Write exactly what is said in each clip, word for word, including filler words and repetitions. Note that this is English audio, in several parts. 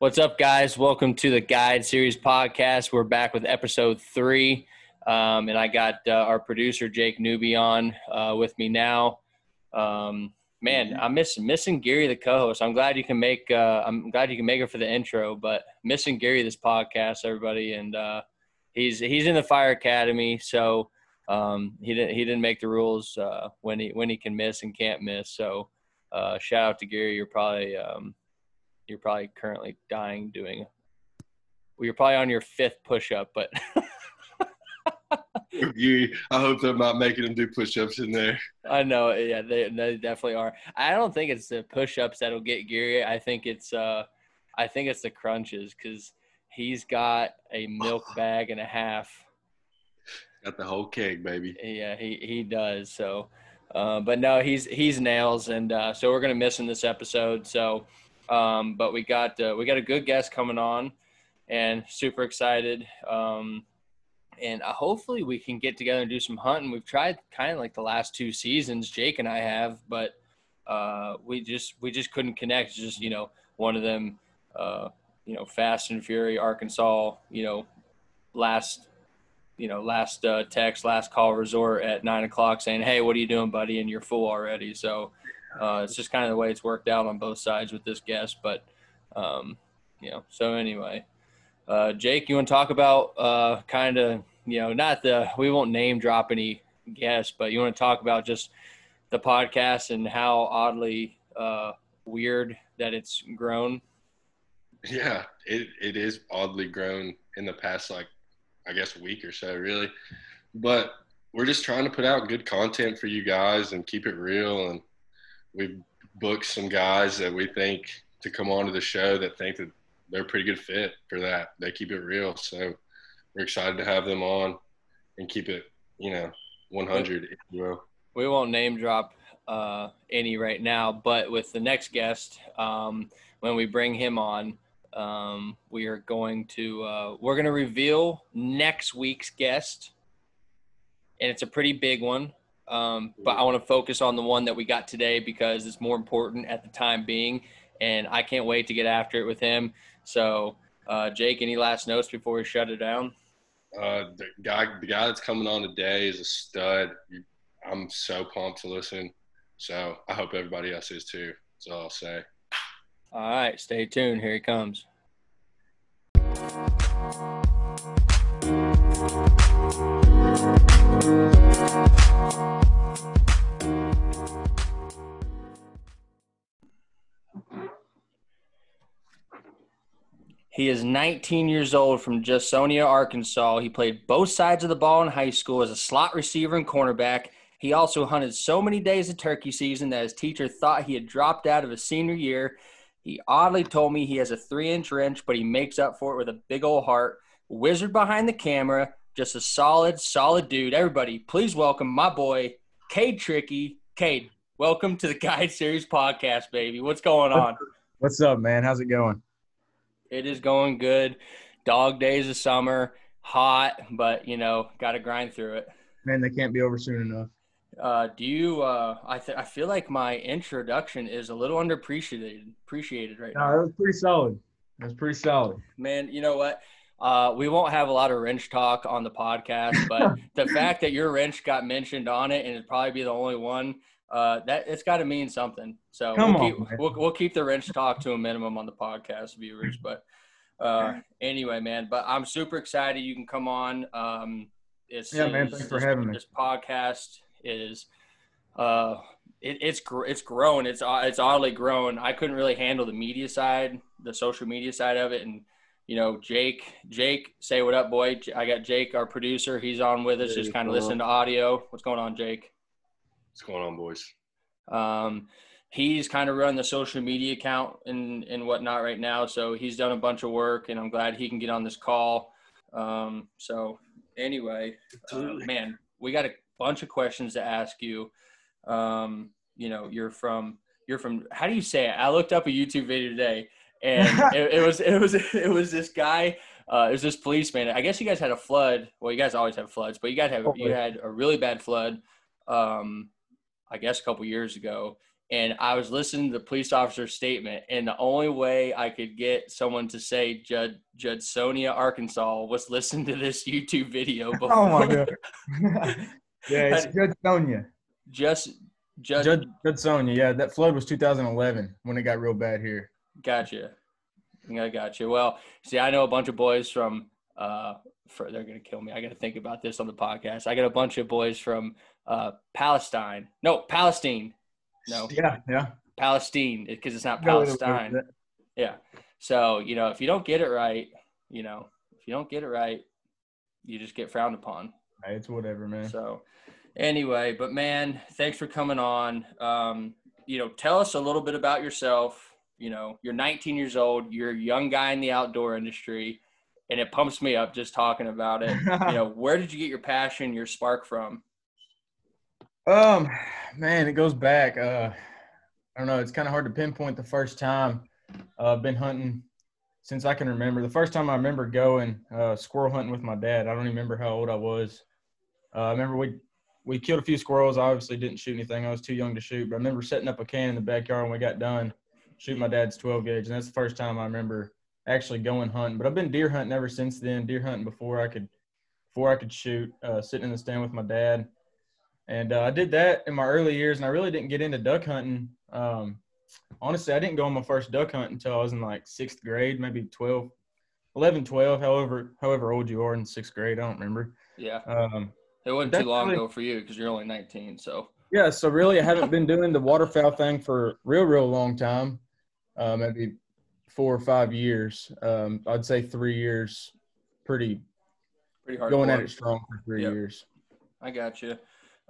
What's up, guys? Welcome to the Guide Series podcast. We're back with episode three, um, and I got uh, our producer, Jake Newby, on uh, with me now. Um, man, I'm missing missing Gary, the co-host. I'm glad you can make uh, I'm glad you can make it for the intro, but missing Gary this podcast, everybody, and uh, he's he's in the Fire Academy, so um, he didn't he didn't make the rules uh, when he when he can miss and can't miss. So uh, shout out to Gary. You're probably um, You're probably currently dying doing well, you're probably on your fifth push-up, but you, I hope they're not making them do push-ups in there. I know, yeah, they, they definitely are. I don't think it's the push-ups that'll get Gary. I think it's uh, I think it's the crunches because he's got a milk bag and a half. Got the whole keg, baby. Yeah, he he does. So, uh, but no, he's he's nails, and uh, so we're gonna miss him this episode. So. Um, but we got, uh, we got a good guest coming on and super excited. Um, and uh, hopefully we can get together and do some hunting. We've tried kind of like the last two seasons, Jake and I have, but, uh, we just, we just couldn't connect. It's just, you know, one of them, uh, you know, Fast and Fury, Arkansas, you know, last, you know, last, uh, text, last call resort at nine o'clock saying, "Hey, what are you doing, buddy?" And you're full already. So, Uh, it's just kind of the way it's worked out on both sides with this guest, but, um, you know, so anyway, uh, Jake, you want to talk about, uh, kind of, you know, not the, we won't name drop any guests, but you want to talk about just the podcast and how oddly, uh, weird that it's grown. Yeah, it, it is oddly grown in the past, like, I guess a week or so really, but we're just trying to put out good content for you guys and keep it real. And we've booked some guys that we think to come onto the show that think that they're a pretty good fit for that. They keep it real. So we're excited to have them on and keep it, you know, one hundred, if you will. We won't name drop uh, any right now, but with the next guest, um, when we bring him on, um, we are going to, uh, we're going to reveal next week's guest. And it's a pretty big one. Um, but I want to focus on the one that we got today because it's more important at the time being, and I can't wait to get after it with him. So, uh, Jake, any last notes before we shut it down? Uh, the guy, the guy that's coming on today is a stud. I'm so pumped to listen. So I hope everybody else is too. That's all I'll say. All right. Stay tuned. Here he comes. He is nineteen years old from Judsonia, Arkansas. He played both sides of the ball in high school as a slot receiver and cornerback. He also hunted so many days of turkey season that his teacher thought he had dropped out of his senior year. He oddly told me he has a three-inch wrench, but he makes up for it with a big old heart. Wizard behind the camera, just a solid, solid dude. Everybody, please welcome my boy, Cade Trickey. Cade, welcome to the Guide Series podcast, baby. What's going on? What's up, man? How's it going? It is going good. Dog days of summer, hot, but, you know, got to grind through it. Man, they can't be over soon enough. Uh, do you uh, – I th- I feel like my introduction is a little underappreciated appreciated right now. No, that was pretty solid. That was pretty solid. Man, you know what? Uh, we won't have a lot of wrench talk on the podcast, but the fact that your wrench got mentioned on it and it'd probably be the only one, uh, that it's got to mean something. So Come we'll, on, keep, we'll, we'll keep the wrench talk to a minimum on the podcast, viewers. But uh, anyway, man, but I'm super excited you can come on. Um, it's, yeah, man, thanks for having me. This podcast is uh, it, it's it's grown. It's it's oddly grown. I couldn't really handle the media side, the social media side of it, and you know, Jake, Jake, say what up, boy. I got Jake, our producer. He's on with us, hey, just kind of listening to audio. What's going on, Jake? What's going on, boys? Um, he's kind of running the social media account and, and whatnot right now. So he's done a bunch of work, and I'm glad he can get on this call. Um, so anyway, uh, man, we got a bunch of questions to ask you. Um, you know, you're from, you're from, how do you say it? I looked up a YouTube video today. And it, it was, it was, it was this guy, uh, it was this policeman. I guess you guys had a flood. Well, you guys always have floods, but you guys have, you had a really bad flood. Um, I guess a couple years ago. and I was listening to the police officer's statement, and the only way I could get someone to say Jud Judsonia, Arkansas, was listen to this YouTube video before. Oh my God! Yeah, it's Judsonia. Just Jud Jud Judsonia. Yeah, that flood was two thousand eleven when it got real bad here. Gotcha. I got you. Well, see, I know a bunch of boys from. Uh, for, they're gonna kill me. I gotta think about this on the podcast. I got a bunch of boys from uh, Palestine. No, Palestine. No. Yeah, yeah. Palestine, because it's not Palestine. No, yeah. So, you know, if you don't get it right, you know, if you don't get it right, you just get frowned upon. It's whatever, man. So, anyway, but man, thanks for coming on. Um, you know, tell us a little bit about yourself. You know, you're nineteen years old. You're a young guy in the outdoor industry, and it pumps me up just talking about it. You know, where did you get your passion, your spark from? Um, man, it goes back. Uh, I don't know. It's kind of hard to pinpoint the first time. Uh, I've been hunting since I can remember. The first time I remember going uh, squirrel hunting with my dad, I don't even remember how old I was. Uh, I remember we we killed a few squirrels. I obviously didn't shoot anything. I was too young to shoot. But I remember setting up a can in the backyard when we got done shooting my dad's twelve gauge. And that's the first time I remember actually going hunting. But I've been deer hunting ever since then, deer hunting before I could before I could shoot, uh, sitting in the stand with my dad. And uh, I did that in my early years, and I really didn't get into duck hunting. Um, honestly, I didn't go on my first duck hunt until I was in like sixth grade, maybe twelve, eleven, twelve, however however old you are in sixth grade. I don't remember. Yeah. Um, it wasn't too long ago for you because you're only nineteen, so. Yeah, so really I haven't been doing the waterfowl thing for a real, real long time, uh, maybe four or five years. Um, I'd say three years, pretty, pretty hard going at it strong for three yep. years. I got you.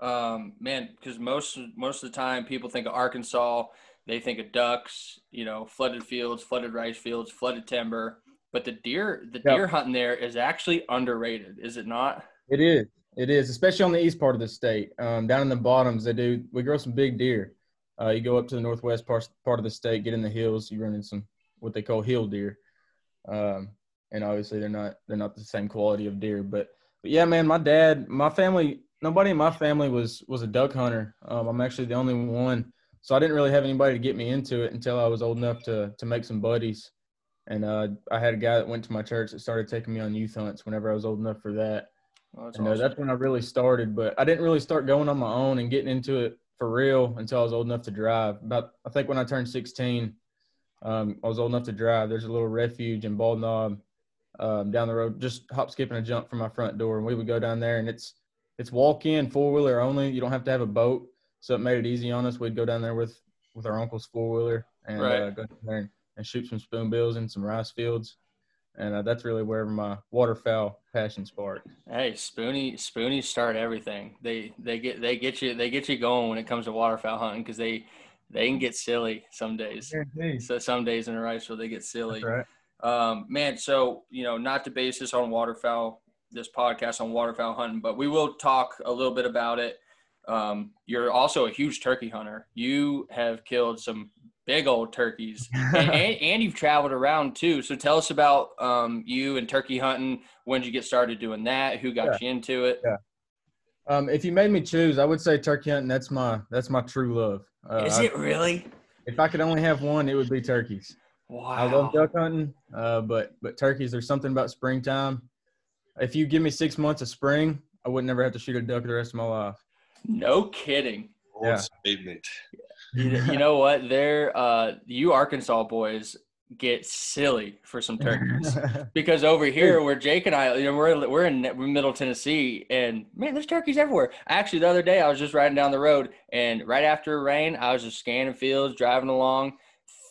Um, man, because most most of the time people think of Arkansas, they think of ducks, you know, flooded fields, flooded rice fields, flooded timber. But the deer, the deer yep. hunting there is actually underrated, is it not? It is. It is, especially on the east part of the state. Um, down in the bottoms, they do. We grow some big deer. Uh, you go up to the northwest part part of the state, get in the hills, you run into some what they call hill deer, um, and obviously they're not they're not the same quality of deer. But, but yeah, man, my dad, my family. Nobody in my family was was a duck hunter. Um, I'm actually the only one, so I didn't really have anybody to get me into it until I was old enough to to make some buddies. And uh, I had a guy that went to my church that started taking me on youth hunts whenever I was old enough for that. Oh, that's and, awesome. uh, that's when I really started. But I didn't really start going on my own and getting into it for real until I was old enough to drive. About I think when I turned sixteen, um, I was old enough to drive. There's a little refuge in Bald Knob um, down the road, just hop, skip, and a jump from my front door, and we would go down there, and it's It's walk-in, four-wheeler only. You don't have to have a boat, so it made it easy on us. We'd go down there with, with our uncle's four-wheeler and right. uh, go down there and, and shoot some spoonbills in some rice fields, and uh, that's really where my waterfowl passion sparked. Hey, spoony, spoonies start everything. They they get they get you they get you going when it comes to waterfowl hunting because they they can get silly some days. Yeah, so some days in a rice field they get silly. That's right. Um, man, so you know, not to base this on waterfowl. This podcast on waterfowl hunting, but we will talk a little bit about it. Um, you're also a huge turkey hunter. You have killed some big old turkeys and, and, and you've traveled around too. So tell us about um, you and turkey hunting. When did you get started doing that? Who got yeah. you into it? Yeah. Um, if you made me choose, I would say turkey hunting. That's my, that's my true love. Uh, Is it really? I, if I could only have one, it would be turkeys. Wow. I love duck hunting, uh, but, but turkeys, there's something about springtime. If you give me six months of spring, I would never have to shoot a duck the rest of my life. No kidding. Yeah. You, you know what? There, uh, you Arkansas boys get silly for some turkeys because over here where Jake and I, you know, we're we're in Middle Tennessee, and man, there's turkeys everywhere. Actually, the other day I was just riding down the road, and right after rain, I was just scanning fields, driving along,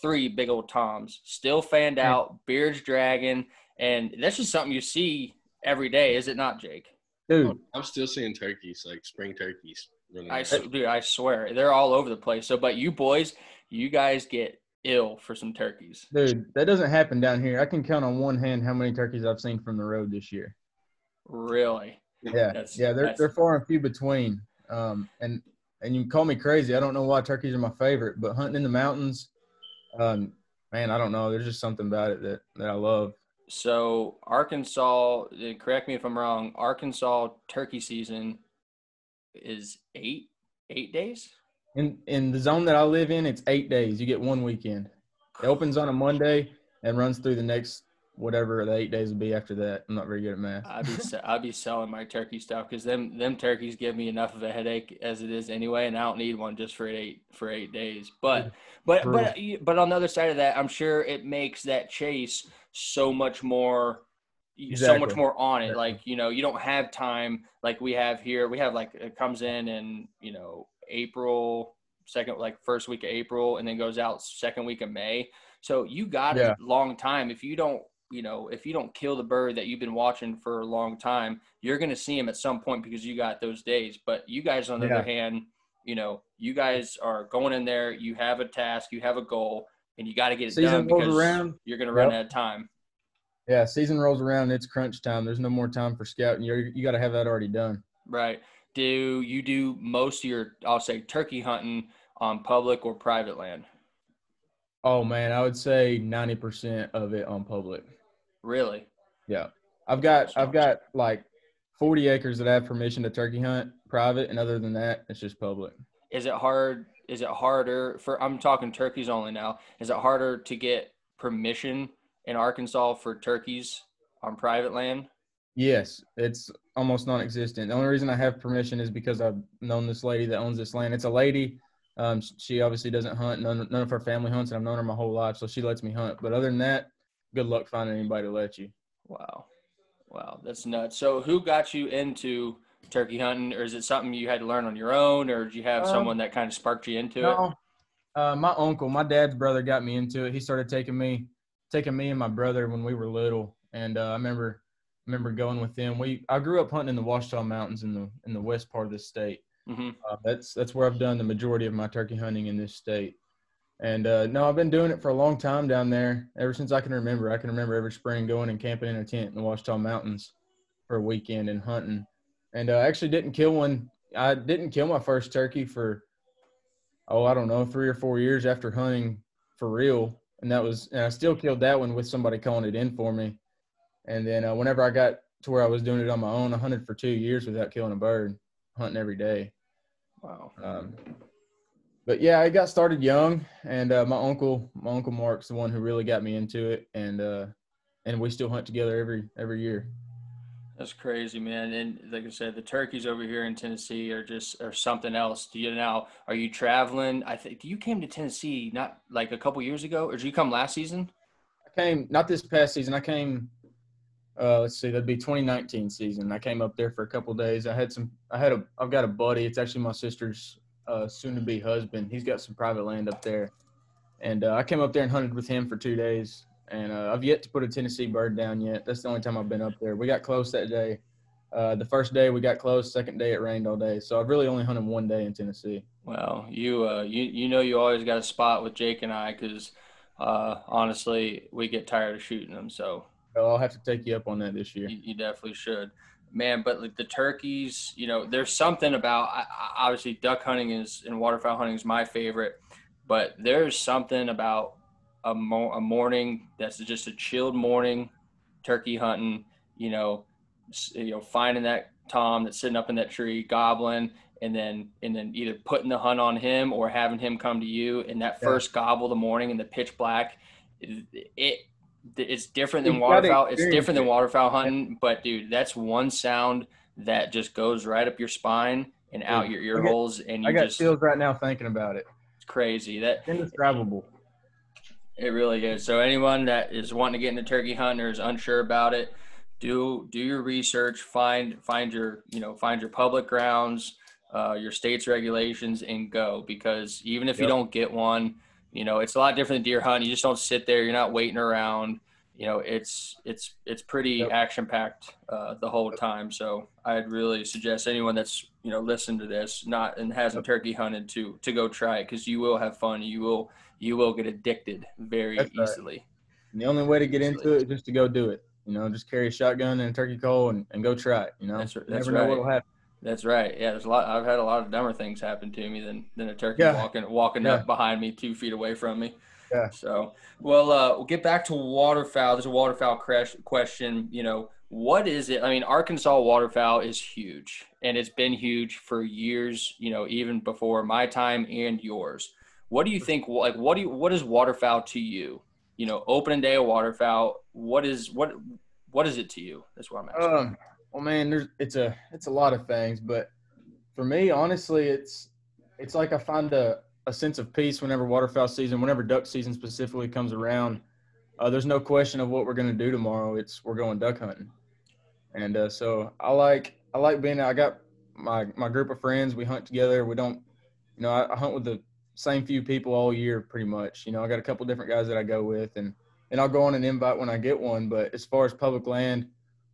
three big old toms, still fanned out, beards dragging, and that's just something you see every day, is it not, Jake? Dude, I'm still seeing turkeys, like spring turkeys. I, dude, I swear they're all over the place. So, but you boys, you guys get ill for some turkeys. Dude, that doesn't happen down here. I can count on one hand how many turkeys I've seen from the road this year. Really? Yeah, that's, yeah. They're that's... they're far and few between. Um, and and you can call me crazy. I don't know why turkeys are my favorite, but hunting in the mountains, um, man, I don't know. There's just something about it that that I love. So Arkansas, correct me if I'm wrong, Arkansas turkey season is eight, eight days? in, in the zone that I live in, it's eight days. You get one weekend. It opens on a Monday and runs through the next whatever the eight days will be after that. I'm not very good at math. I'd be I'd be selling my turkey stuff because them them turkeys give me enough of a headache as it is anyway, and I don't need one just for eight for eight days. But but True. but but on the other side of that, I'm sure it makes that chase so much more. Exactly. So much more on it. Like, you know, you don't have time like we have here. We have like it comes in and, you know, April second, like first week of April, and then goes out second week of May. So you got yeah. a long time. If you don't, you know, if you don't kill the bird that you've been watching for a long time, you're going to see him at some point because you got those days. But you guys, on the yeah. other hand, you know, you guys are going in there, you have a task, you have a goal, and you got to get it Season done because around. you're going to run yep. out of time. Yeah, season rolls around, it's crunch time. There's no more time for scouting. You're, you got to have that already done. Right. Do you do most of your, I'll say, turkey hunting on public or private land? Oh, man, I would say ninety percent of it on public. Really? Yeah. I've got I've got like forty acres that I have permission to turkey hunt private, and other than that, it's just public. Is it hard? Is it harder for – I'm talking turkeys only now. Is it harder to get permission in Arkansas for turkeys on private land? Yes, it's almost non-existent. The only reason I have permission is because I've known this lady that owns this land. It's a lady. Um, she obviously doesn't hunt. None, none of her family hunts, and I've known her my whole life, so she lets me hunt. But other than that, good luck finding anybody to let you. Wow. Wow, that's nuts. So who got you into turkey hunting, or is it something you had to learn on your own, or did you have um, someone that kind of sparked you into no. it? Uh, my uncle, my dad's brother, got me into it. He started taking me – taking me and my brother when we were little. And uh, I remember remember going with them. We I grew up hunting in the Ouachita Mountains in the in the west part of the state. Mm-hmm. uh, that's that's where I've done the majority of my turkey hunting in this state. And uh, no, I've been doing it for a long time down there, ever since I can remember. I can remember every spring going and camping in a tent in the Ouachita Mountains for a weekend and hunting. And I uh, actually didn't kill one. I didn't kill my first turkey for, oh, I don't know, three or four years after hunting for real. And that was, and I still killed that one with somebody calling it in for me. And then uh, whenever I got to where I was doing it on my own, I hunted for two years without killing a bird, hunting every day. Wow. Um, but yeah, I got started young, and uh, my uncle, my uncle Mark's the one who really got me into it, and uh, and we still hunt together every every year. That's crazy, man. And like I said, the turkeys over here in Tennessee are just are something else. Do you now, are you traveling? I think you came to Tennessee not like a couple years ago, or did you come last season? I came not this past season. I came, uh, let's see, that'd be twenty nineteen season. I came up there for a couple of days. I had some, I had a, I've got a buddy. It's actually my sister's uh, soon to be husband. He's got some private land up there. And uh, I came up there and hunted with him for two days. And uh, I've yet to put a Tennessee bird down yet. That's the only time I've been up there. We got close that day. Uh, the first day we got close. Second day it rained all day. So I've really only hunted one day in Tennessee. Well, you uh, you you know you always got a spot with Jake and I because uh, honestly we get tired of shooting them. So well, I'll have to take you up on that this year. You, you definitely should, man. But like the turkeys, you know, there's something about I, obviously duck hunting is and waterfowl hunting is my favorite, but there's something about A, mo- a morning that's just a chilled morning, turkey hunting. You know, you know, finding that tom that's sitting up in that tree, gobbling, and then and then either putting the hunt on him or having him come to you. And that yeah. first gobble of the morning in the pitch black, it, it it's different than waterfowl. It's different than waterfowl hunting, but dude, that's one sound that just goes right up your spine and out yeah. your ear got, holes. And you I got just, chills right now thinking about it. It's crazy. That indescribable. It really is. So anyone that is wanting to get into turkey hunting or is unsure about it, do do your research. Find find your you know find your public grounds, uh, your state's regulations, and go. Because even if yep. you don't get one, you know it's a lot different than deer hunting. You just don't sit there. You're not waiting around. You know it's it's it's pretty yep. action packed uh, the whole time. So I'd really suggest anyone that's you know listened to this not and hasn't yep. turkey hunted to to go try it because you will have fun. You will. You will get addicted very That's easily. Right. And the only way to get easily. into it is just to go do it. You know, just carry a shotgun and a turkey call and, and go try it. You know, that's, that's never right. know what will happen. That's right. Yeah, there's a lot. I've had a lot of dumber things happen to me than, than a turkey yeah. walking walking yeah. up behind me two feet away from me. Yeah. So, well, uh, we'll get back to waterfowl. There's a waterfowl crash question. You know, what is it? I mean, Arkansas waterfowl is huge, and it's been huge for years, you know, even before my time and yours. What do you think, like, what do you, what is waterfowl to you? You know, opening day of waterfowl, what is, what, what is it to you? That's what I'm asking. Um, well, man, there's, it's a, it's a lot of things, but for me, honestly, it's, it's like I find a, a sense of peace whenever waterfowl season, whenever duck season specifically comes around. Uh, there's no question of what we're going to do tomorrow. It's, we're going duck hunting. And uh, so I like, I like being, I got my, my group of friends, we hunt together. We don't, you know, I, I hunt with the same few people all year pretty much. You know, I got a couple different guys that I go with, and, and I'll go on an invite when I get one. But as far as public land,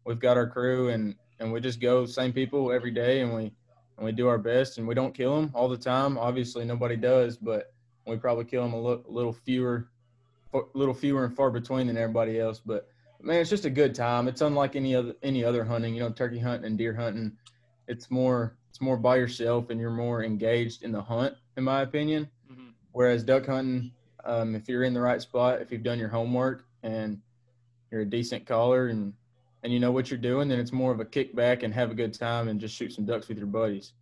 we've got our crew, and, and we just go same people every day, and we, and we do our best, and we don't kill them all the time. Obviously nobody does, but we probably kill them a lo- little fewer, a little fewer and far between than everybody else. But man, it's just a good time. It's unlike any other, any other hunting, you know, turkey hunting and deer hunting. It's more, it's more by yourself, and you're more engaged in the hunt, in my opinion. Mm-hmm. Whereas duck hunting, um, if you're in the right spot, if you've done your homework and you're a decent caller and, and you know what you're doing, then it's more of a kickback and have a good time and just shoot some ducks with your buddies.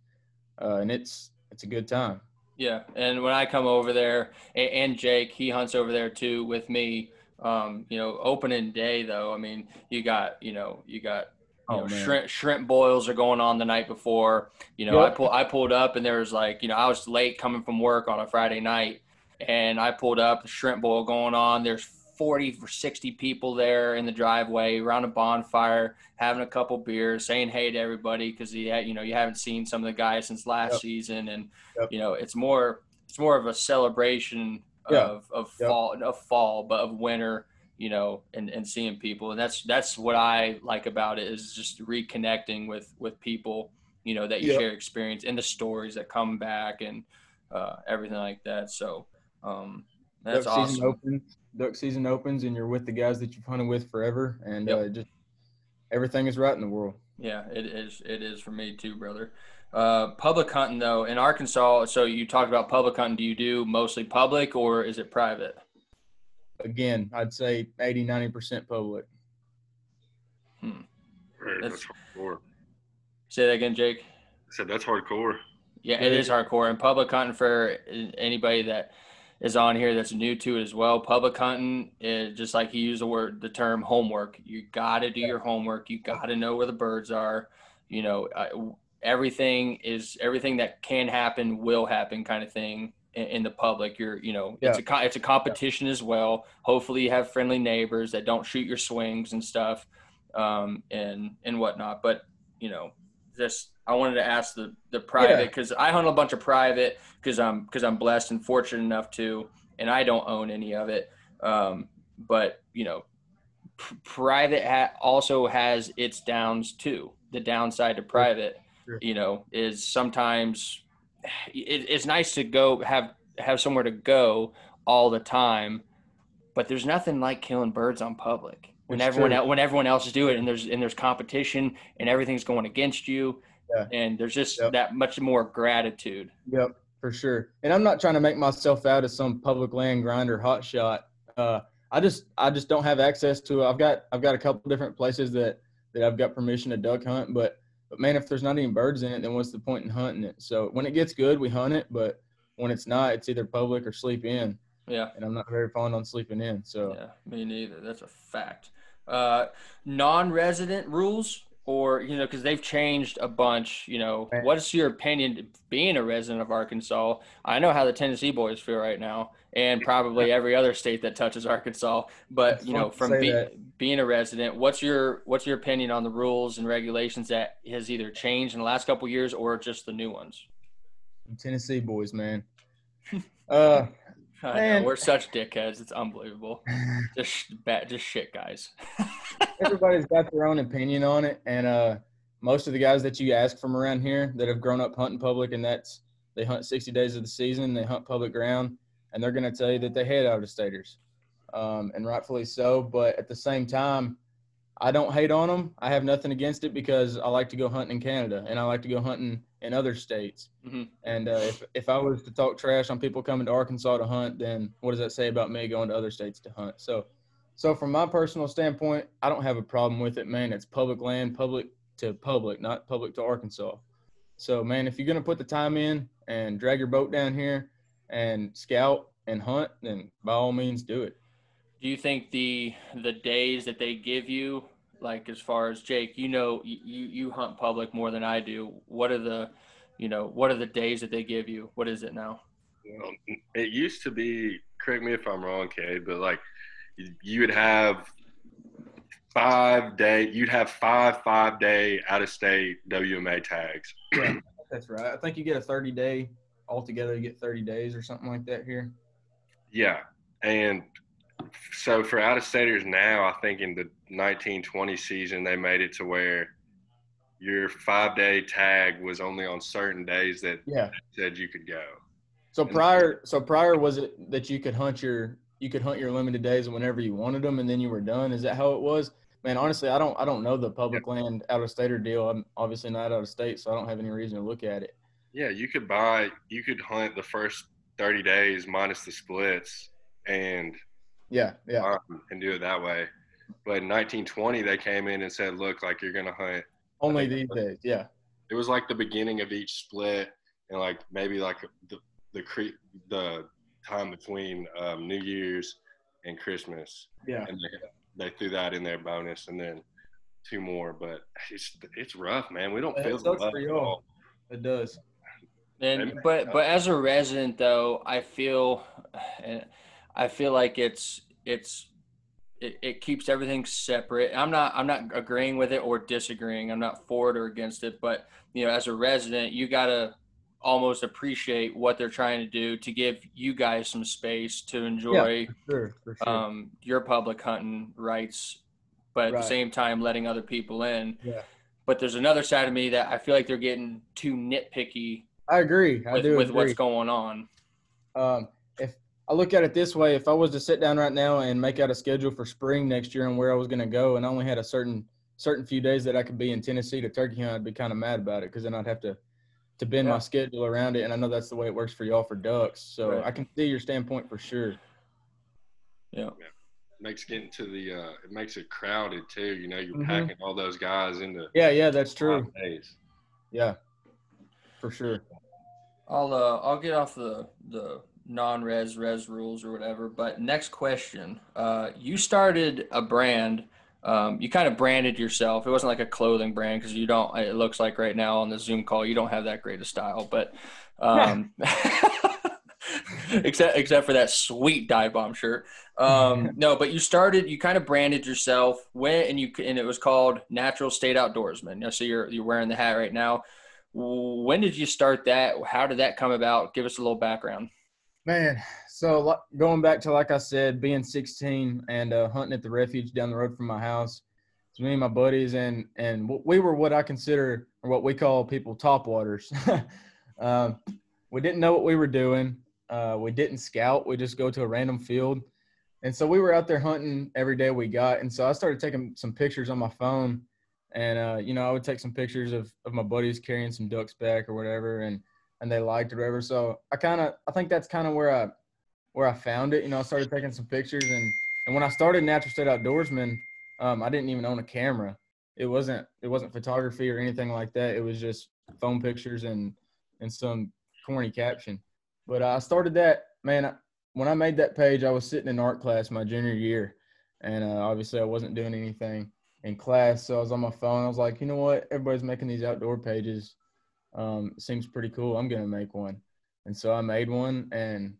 Uh, and it's, it's a good time. Yeah. And when I come over there, and Jake, he hunts over there too with me, um, you know, opening day though. I mean, you got, you know, you got, you know, oh, shrimp, shrimp boils are going on the night before, you know, yep. I pull, I pulled up and there was like, you know, I was late coming from work on a Friday night, and I pulled up, the shrimp boil going on. There's forty or sixty people there in the driveway around a bonfire, having a couple beers, saying hey to everybody, because you had, you know, you haven't seen some of the guys since last yep. season, and yep. you know, it's more it's more of a celebration yeah. of of yep. fall of fall, but of winter, you know, and, and seeing people, and that's that's what I like about it, is just reconnecting with with people, you know, that you yep. share experience and the stories that come back and uh, everything like that. So um, that's duck awesome. Season opens. Duck season opens, and you're with the guys that you've hunted with forever, and yep. uh, just everything is right in the world. Yeah, it is. It is for me too, brother. Uh, public hunting though in Arkansas. So you talked about public hunting. Do you do mostly public, or is it private? Again, I'd say eighty, ninety percent public. Hmm. Man, that's, that's hardcore. Say that again, Jake. I said that's hardcore. Yeah, it is hardcore. And public hunting, for anybody that is on here that's new to it as well, public hunting is just like, you use the word, the term homework. You got to do your homework. You got to know where the birds are. You know, I, everything is everything that can happen will happen, kind of thing. In the public, you're, you know, yeah. it's a, it's a competition yeah. as well. Hopefully you have friendly neighbors that don't shoot your swings and stuff, um, and, and whatnot. But, you know, this, I wanted to ask the, the private, cause I hunt a bunch of private, cause I'm, cause I'm blessed and fortunate enough to, and I don't own any of it. Um, but you know, p- private ha- also has its downs too. The downside to private, sure. Sure. you know, is sometimes, It, it's nice to go have have somewhere to go all the time, but there's nothing like killing birds on public when it's everyone else, when everyone else do it, and there's and there's competition and everything's going against you, yeah. and there's just yep. that much more gratitude. Yep, for sure. And I'm not trying to make myself out as some public land grinder hotshot. Uh, I just I just don't have access to. I've got I've got a couple different places that that I've got permission to duck hunt, but. But man, if there's not any birds in it, then what's the point in hunting it? So when it gets good, we hunt it. But when it's not, it's either public or sleep in. Yeah. And I'm not very fond on sleeping in. So yeah, me neither. That's a fact. Uh, non-resident rules, or you know, because they've changed a bunch. You know, man. What's your opinion being a resident of Arkansas? I know how the Tennessee boys feel right now, and probably every other state that touches Arkansas. But That's you know, from being being a resident, what's your what's your opinion on the rules and regulations that has either changed in the last couple of years or just the new ones? Tennessee boys, man. uh, I man. know, we're such dickheads. It's unbelievable. just bat, just shit, guys. Everybody's got their own opinion on it, and uh, most of the guys that you ask from around here that have grown up hunting public, and that's they hunt sixty days of the season, they hunt public ground, and they're going to tell you that they hate out-of-staters. Um, and rightfully so, but at the same time, I don't hate on them. I have nothing against it because I like to go hunting in Canada, and I like to go hunting in other states. Mm-hmm. And uh, if, if I was to talk trash on people coming to Arkansas to hunt, then what does that say about me going to other states to hunt? So, so from my personal standpoint, I don't have a problem with it, man. It's public land, public to public, not public to Arkansas. So, man, if you're going to put the time in and drag your boat down here and scout and hunt, then by all means do it. Do you think the the days that they give you, like as far as Jake, you know, you, you hunt public more than I do. What are the, you know, what are the days that they give you? What is it now? Well, it used to be, correct me if I'm wrong, Cade, but like you would have five day, you'd have five, five day out of state W M A tags. Yeah, that's right. I think you get a thirty day altogether. You get thirty days or something like that here. Yeah. And so for out-of-staters now, I think in the nineteen twenty season, they made it to where your five-day tag was only on certain days that yeah. said you could go. So and prior, so prior was it that you could hunt your you could hunt your limited days whenever you wanted them, and then you were done? Is that how it was? Man, honestly, I don't I don't know the public yeah. land out-of-stater deal. I'm obviously not out of state, so I don't have any reason to look at it. Yeah, you could buy, you could hunt the first thirty days minus the splits, and yeah, yeah, and do it that way. But in nineteen twenty, they came in and said, "Look, like you're gonna hunt only these days." Yeah, it was like the beginning of each split, and like maybe like the the cre- the time between um, New Year's and Christmas. Yeah, and they, they threw that in their bonus, and then two more. But it's it's rough, man. We don't it feel the love at all. It does. And but but as a resident though, I feel. Uh, I feel like it's it's it, it keeps everything separate. I'm not I'm not agreeing with it or disagreeing. I'm not for it or against it, but you know, as a resident, you gotta almost appreciate what they're trying to do to give you guys some space to enjoy yeah, for sure, for sure. Um, your public hunting rights, but at right. the same time letting other people in. Yeah. But there's another side of me that I feel like they're getting too nitpicky. I agree. I with, do with agree. What's going on. Um, I look at it this way. If I was to sit down right now and make out a schedule for spring next year and where I was going to go, and I only had a certain certain few days that I could be in Tennessee to turkey hunt, I'd be kind of mad about it because then I'd have to, to bend yeah. my schedule around it. And I know that's the way it works for y'all for ducks. So right. I can see your standpoint for sure. Yeah. yeah. It makes getting to the uh, – it makes it crowded too. You know, you're mm-hmm. packing all those guys into – Yeah, yeah, that's true. Days. Yeah, for sure. I'll uh, I'll get off the, the – non-res res rules or whatever, but next question. Uh you started a brand, um you kind of branded yourself. It wasn't like a clothing brand because you don't, it looks like right now on the Zoom call you don't have that great a style, but um except except for that sweet Dive Bomb shirt. Um no, but you started, you kind of branded yourself when, and you and it was called Natural State Outdoorsman. So you're you're wearing the hat right now. When did you start that? How did that come about? Give us a little background. Man, so going back to, like I said, being sixteen and uh, hunting at the refuge down the road from my house, it's me and my buddies, and and we were what I consider, or what we call people, topwaters. um, we didn't know what we were doing. Uh, we didn't scout. We just go to a random field. And so we were out there hunting every day we got. And so I started taking some pictures on my phone, and, uh, you know, I would take some pictures of, of my buddies carrying some ducks back or whatever, and and they liked it or whatever. So I kind of, I think that's kind of where I, where I found it. You know, I started taking some pictures, and, and when I started Natural State Outdoorsman, um, I didn't even own a camera. It wasn't, it wasn't photography or anything like that. It was just phone pictures and, and some corny caption. But I started that, man, when I made that page, I was sitting in art class my junior year. And uh, obviously I wasn't doing anything in class. So I was on my phone. I was like, you know what? Everybody's making these outdoor pages. Um, seems pretty cool. I'm going to make one. And so I made one, and,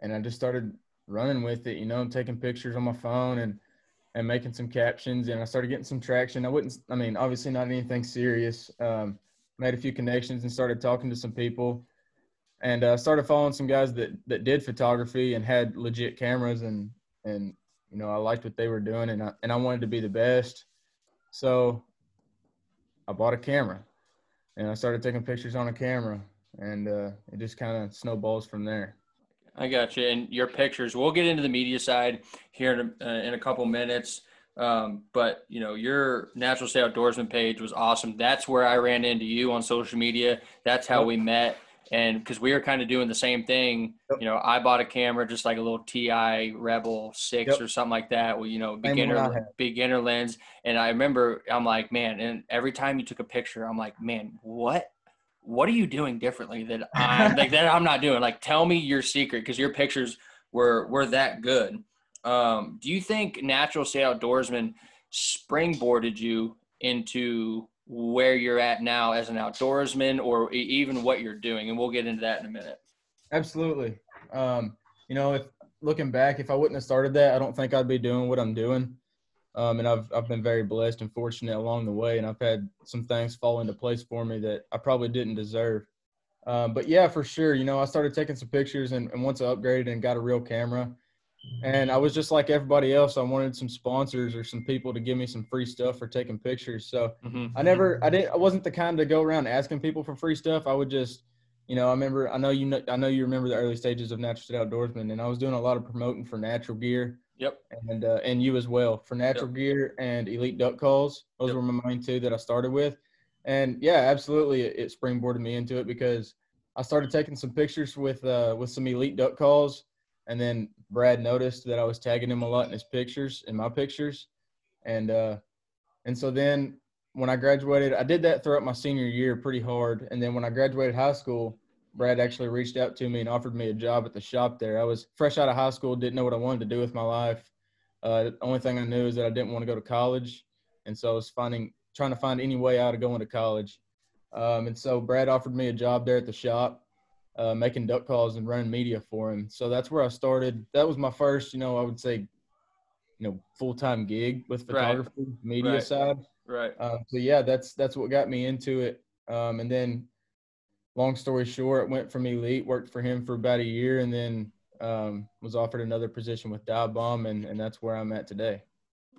and I just started running with it, you know, taking pictures on my phone and, and making some captions, and I started getting some traction. I wouldn't, I mean, obviously not anything serious. Um, made a few connections and started talking to some people, and uh, started following some guys that, that did photography and had legit cameras, and, and, you know, I liked what they were doing, and I, and I wanted to be the best. So I bought a camera. And I started taking pictures on a camera, and uh, it just kind of snowballs from there. I got you. And your pictures, we'll get into the media side here in a, uh, in a couple minutes. Um, but, you know, your Natural State Outdoorsman page was awesome. That's where I ran into you on social media. That's how we met. And because we were kind of doing the same thing, yep. you know, I bought a camera, just like a little T I Rebel six yep. or something like that. Well, you know, beginner, beginner lens. And I remember I'm like, man, and every time you took a picture, I'm like, man, what, what are you doing differently that I'm like, that I'm not doing? Like, tell me your secret. 'Cause your pictures were, were that good. Um, do you think Natural State Outdoorsman springboarded you into where you're at now as an outdoorsman, or even what you're doing? And we'll get into that in a minute. Absolutely. Um, you know, if looking back, if I wouldn't have started that, I don't think I'd be doing what I'm doing. Um, and I've, I've been very blessed and fortunate along the way. And I've had some things fall into place for me that I probably didn't deserve. Uh, but yeah, for sure. You know, I started taking some pictures, and, and once I upgraded and got a real camera, and I was just like everybody else. I wanted some sponsors or some people to give me some free stuff for taking pictures. So mm-hmm. I never, I didn't, I wasn't the kind to go around asking people for free stuff. I would just, you know, I remember, I know you know, I know you remember the early stages of Natural State Outdoorsman, and I was doing a lot of promoting for Natural Gear. Yep. And, uh, and you as well for Natural yep. Gear and Elite Duck Calls. Those yep. were my main two that I started with. And yeah, absolutely. It, it springboarded me into it because I started taking some pictures with, uh, with some Elite Duck Calls. And then Brad noticed that I was tagging him a lot in his pictures, in my pictures. And uh, and so then when I graduated, I did that throughout my senior year pretty hard. And then when I graduated high school, Brad actually reached out to me and offered me a job at the shop there. I was fresh out of high school, didn't know what I wanted to do with my life. Uh, the only thing I knew is that I didn't want to go to college. And so I was finding, trying to find any way out of going to college. Um, and so Brad offered me a job there at the shop. Uh, making duck calls and running media for him. So that's where I started. That was my first, you know, I would say, you know, full-time gig with photography, right. media right. side. Right. Uh, so yeah, that's, that's what got me into it. Um, and then long story short, it went from Elite, worked for him for about a year, and then um, was offered another position with Dive Bomb. And, and that's where I'm at today.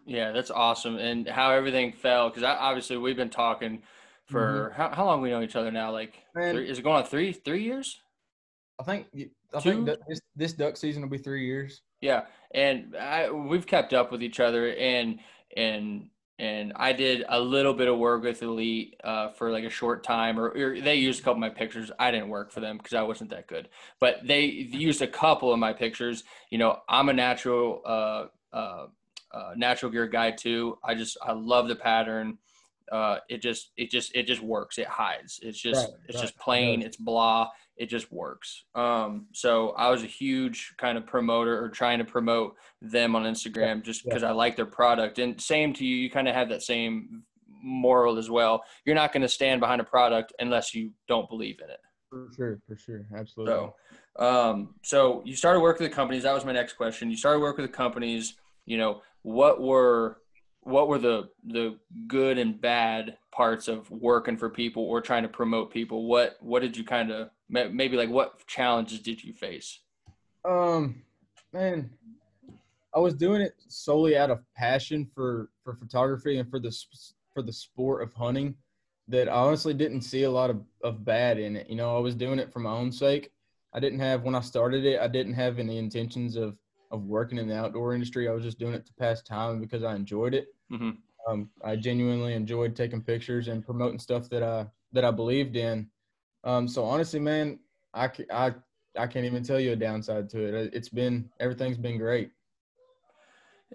Yeah, that's awesome. And how everything fell. 'Cause I, obviously we've been talking for mm-hmm. how, how long we know each other now? Like Man, three, is it going on three, three years? I think I think this, this duck season will be three years. Yeah, and I, we've kept up with each other, and and and I did a little bit of work with Elite uh, for like a short time, or, or they used a couple of my pictures. I didn't work for them because I wasn't that good, but they used a couple of my pictures. You know, I'm a natural uh, uh, uh, natural gear guy too. I just I love the pattern. Uh, it just it just it just works. It hides. It's just right, it's right. just plain. It's blah. It just works. Um, so I was a huge kind of promoter or trying to promote them on Instagram yeah, just because yeah. I like their product. And same to you, you kind of have that same moral as well. You're not going to stand behind a product unless you don't believe in it. For sure. For sure. Absolutely. So, um, so you started working with the companies. That was my next question. You started working with the companies, you know, what were, what were the, the good and bad parts of working for people or trying to promote people? What, what did you kind of, maybe like what challenges did you face? Um, man, I was doing it solely out of passion for, for photography and for the, for the sport of hunting that I honestly didn't see a lot of, of bad in it. You know, I was doing it for my own sake. I didn't have, when I started it, I didn't have any intentions of, of working in the outdoor industry. I was just doing it to pass time because I enjoyed it. Mm-hmm. Um, I genuinely enjoyed taking pictures and promoting stuff that I, that I believed in. Um, so honestly, man, I, I, I can't even tell you a downside to it. It's been, everything's been great.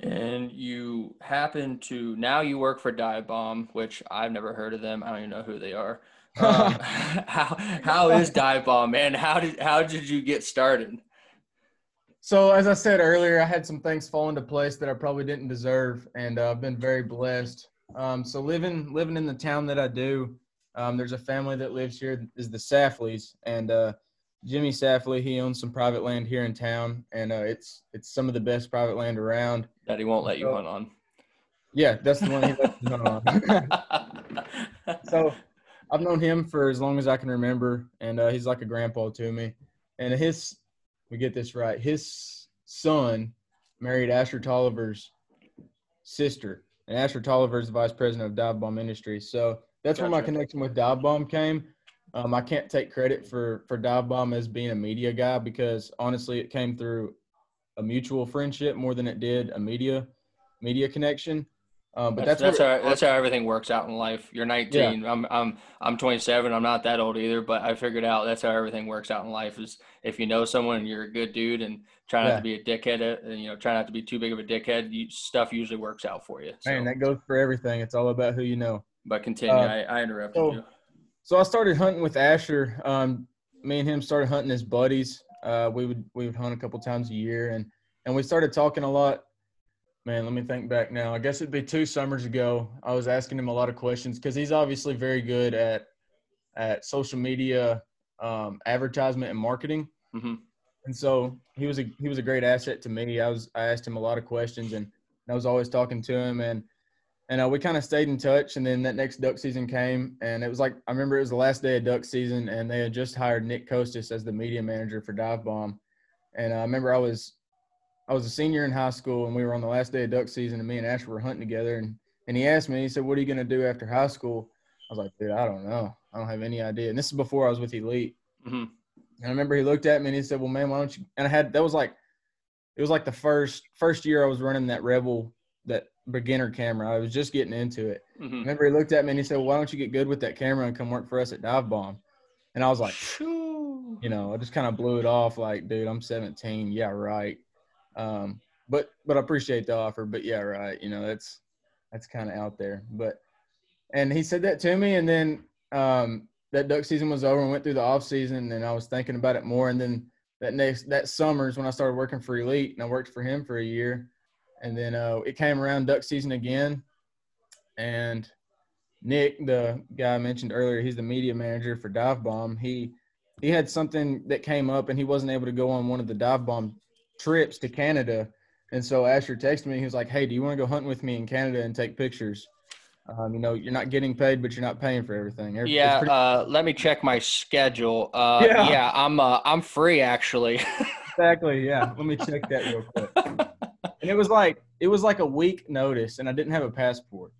And you happen to, now you work for Dive Bomb, which I've never heard of them. I don't even know who they are. Um, how, how is Dive Bomb, man? How did, how did you get started? So as I said earlier, I had some things fall into place that I probably didn't deserve. And uh, I've been very blessed. Um, so living, living in the town that I do, Um, there's a family that lives here, is the Safleys, and uh, Jimmy Safley, he owns some private land here in town, and uh, it's it's some of the best private land around. That he won't let so, you hunt on. Yeah, that's the one he lets you hunt on. So I've known him for as long as I can remember, and uh, he's like a grandpa to me. And his, we get this right, his son married Asher Tolliver's sister, and Asher Tolliver is the vice president of Dive Bomb Industries. So that's gotcha. Where my connection with Dive Bomb came. Um, I can't take credit for, for Dive Bomb as being a media guy because, honestly, it came through a mutual friendship more than it did a media media connection. Um, but that's that's, that's, how, that's how everything works out in life. You're nineteen. Yeah. I'm I'm I'm twenty-seven. I'm not that old either, but I figured out that's how everything works out in life is if you know someone and you're a good dude and try not yeah. to be a dickhead, and you know, try not to be too big of a dickhead, you, stuff usually works out for you. So. Man, that goes for everything. It's all about who you know. But continue. Uh, I, I interrupted so, you. So I started hunting with Asher. Um, me and him started hunting as buddies. Uh, we would we would hunt a couple times a year, and and we started talking a lot. Man, let me think back now. I guess it'd be two summers ago. I was asking him a lot of questions because he's obviously very good at at social media, um, advertisement, and marketing. Mm-hmm. And so he was a he was a great asset to me. I was I asked him a lot of questions, and I was always talking to him, and and uh, we kind of stayed in touch. And then that next duck season came, and it was like I remember it was the last day of duck season, and they had just hired Nick Kostas as the media manager for Dive Bomb. And I remember I was. I was a senior in high school, and we were on the last day of duck season, and me and Asher were hunting together. And, and he asked me, he said, what are you going to do after high school? I was like, dude, I don't know. I don't have any idea. And this is before I was with Elite. Mm-hmm. And I remember he looked at me, and he said, well, man, why don't you – and I had – that was like – it was like the first first year I was running that Rebel, that beginner camera. I was just getting into it. Mm-hmm. I remember he looked at me, and he said, well, why don't you get good with that camera and come work for us at Dive Bomb? And I was like, Shoo. you know, I just kind of blew it off like, dude, I'm seventeen. Yeah, right. Um, but, but I appreciate the offer, but yeah, right. You know, that's, that's kind of out there, but, and he said that to me. And then, um, that duck season was over and went through the off season, and I was thinking about it more. And then that next, that summer is when I started working for Elite, and I worked for him for a year. And then, uh, it came around duck season again. And Nick, the guy I mentioned earlier, he's the media manager for Dive Bomb. He, he had something that came up, and he wasn't able to go on one of the Dive Bomb trips to Canada. And so Asher texted me, he was like, hey, do you want to go hunting with me in Canada and take pictures? Um, you know, you're not getting paid, but you're not paying for everything. Every, yeah. Pretty- uh, let me check my schedule. Uh, yeah. yeah I'm, uh, I'm free actually. Exactly. Yeah. Let me check that real quick. And it was like, it was like a week notice, and I didn't have a passport.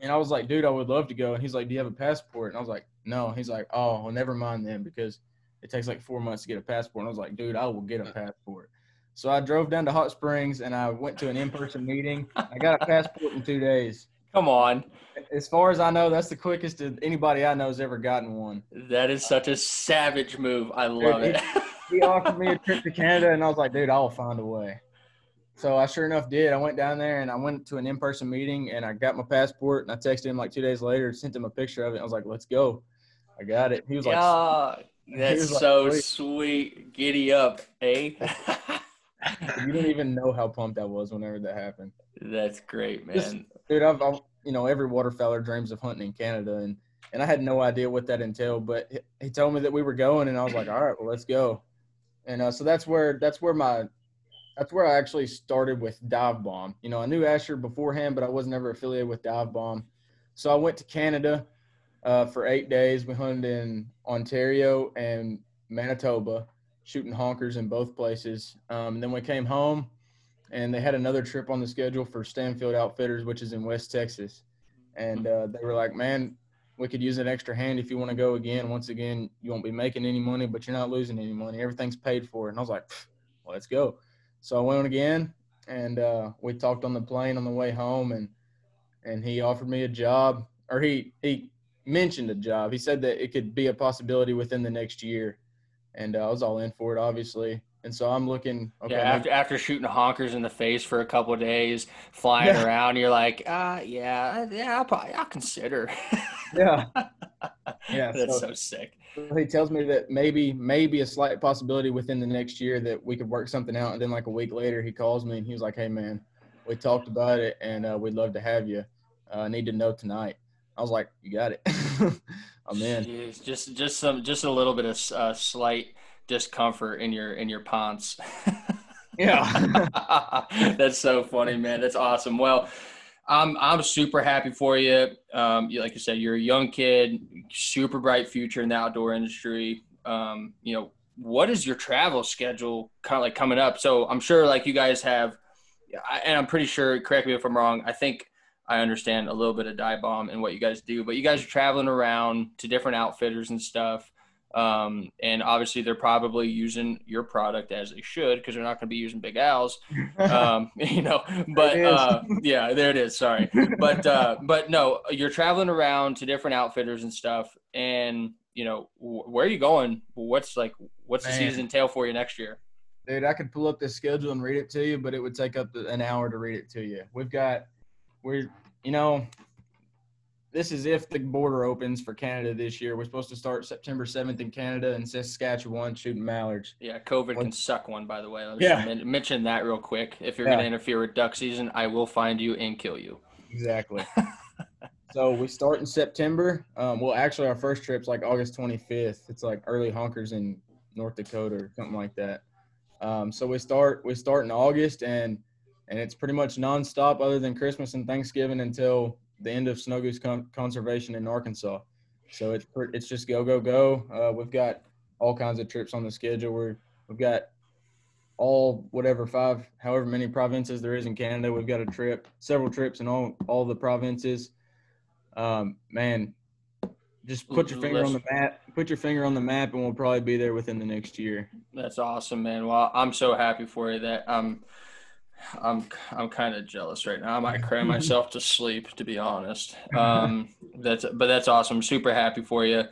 And I was like, dude, I would love to go. And he's like, do you have a passport? And I was like, no. He's like, oh, well, never mind then, because it takes like four months to get a passport. And I was like, dude, I will get a passport. So I drove down to Hot Springs, and I went to an in-person meeting. I got a passport in two days. Come on. As far as I know, that's the quickest that anybody I know has ever gotten one. That is such a savage move. I love dude, it. He, he offered me a trip to Canada, and I was like, dude, I'll find a way. So I sure enough did. I went down there, and I went to an in-person meeting, and I got my passport, and I texted him like two days later, sent him a picture of it. I was like, let's go. I got it. He was like, oh, that's was so like, sweet. Giddy up, eh? You don't even know how pumped I was whenever that happened. That's great, man. Just, dude, I've, I've, you know, every waterfowler dreams of hunting in Canada, and, and I had no idea what that entailed, but he, he told me that we were going, and I was like, all right, well, let's go. And uh, so that's where, that's where my, that's where I actually started with Dive Bomb. You know, I knew Asher beforehand, but I was never affiliated with Dive Bomb. So I went to Canada uh, for eight days. We hunted in Ontario and Manitoba, shooting honkers in both places. Um, and then we came home, and they had another trip on the schedule for Stanfield Outfitters, which is in West Texas. And uh, they were like, man, we could use an extra hand if you want to go again. Once again, you won't be making any money, but you're not losing any money. Everything's paid for. And I was like, well, let's go. So I went on again, and uh, we talked on the plane on the way home, and and he offered me a job, or he he mentioned a job. He said that it could be a possibility within the next year. And uh, I was all in for it, obviously. And so I'm looking. Okay, yeah, after, after shooting honkers in the face for a couple of days, flying yeah. around, you're like, uh, yeah, yeah, I'll probably, I'll consider. Yeah. Yeah. That's so, so sick. He tells me that maybe, maybe a slight possibility within the next year that we could work something out. And then like a week later, he calls me, and he was like, hey, man, we talked about it, and uh, we'd love to have you. Uh, I need to know tonight. I was like, you got it. I'm in. Jeez, just, just some, just a little bit of uh, slight discomfort in your, in your pants. Yeah. That's so funny, man. That's awesome. Well, I'm, I'm super happy for you. Um, you, like you said, you're a young kid, super bright future in the outdoor industry. Um, you know, what is your travel schedule kind of like coming up? So I'm sure like you guys have, and I'm pretty sure, correct me if I'm wrong, I think I understand a little bit of Dive Bomb and what you guys do, but you guys are traveling around to different outfitters and stuff. Um, and obviously they're probably using your product as they should, because they're not going to be using Big Al's, um, you know, but, uh, yeah, there it is. Sorry. But, uh, but no, you're traveling around to different outfitters and stuff. And, you know, where are you going? What's like, what's Man. the season entail for you next year? Dude, I could pull up the schedule and read it to you, but it would take up an hour to read it to you. We've got, we're, you know, this is if the border opens for Canada this year. We're supposed to start September seventh in Canada and Saskatchewan shooting mallards. Yeah, COVID can suck one, by the way. Let me yeah. mention that real quick. If you're yeah. going to interfere with duck season, I will find you and kill you. Exactly. So we start in September. Um, well, actually, our first trip's like August twenty-fifth. It's like early honkers in North Dakota or something like that. Um, so we start we start in August, and and it's pretty much nonstop other than Christmas and Thanksgiving until – the end of snow goose con conservation in Arkansas. So it's it's just go, go, go. Uh, we've got all kinds of trips on the schedule. We're, we've got all whatever five, however many provinces there is in Canada. We've got a trip, several trips in all, all the provinces. Um, man, just put your finger on the map, put your finger on the map, and we'll probably be there within the next year. That's awesome, man. Well, I'm so happy for you that um, – I'm I'm kind of jealous right now. I might cry myself to sleep, to be honest. Um, that's but that's awesome. Super happy for you.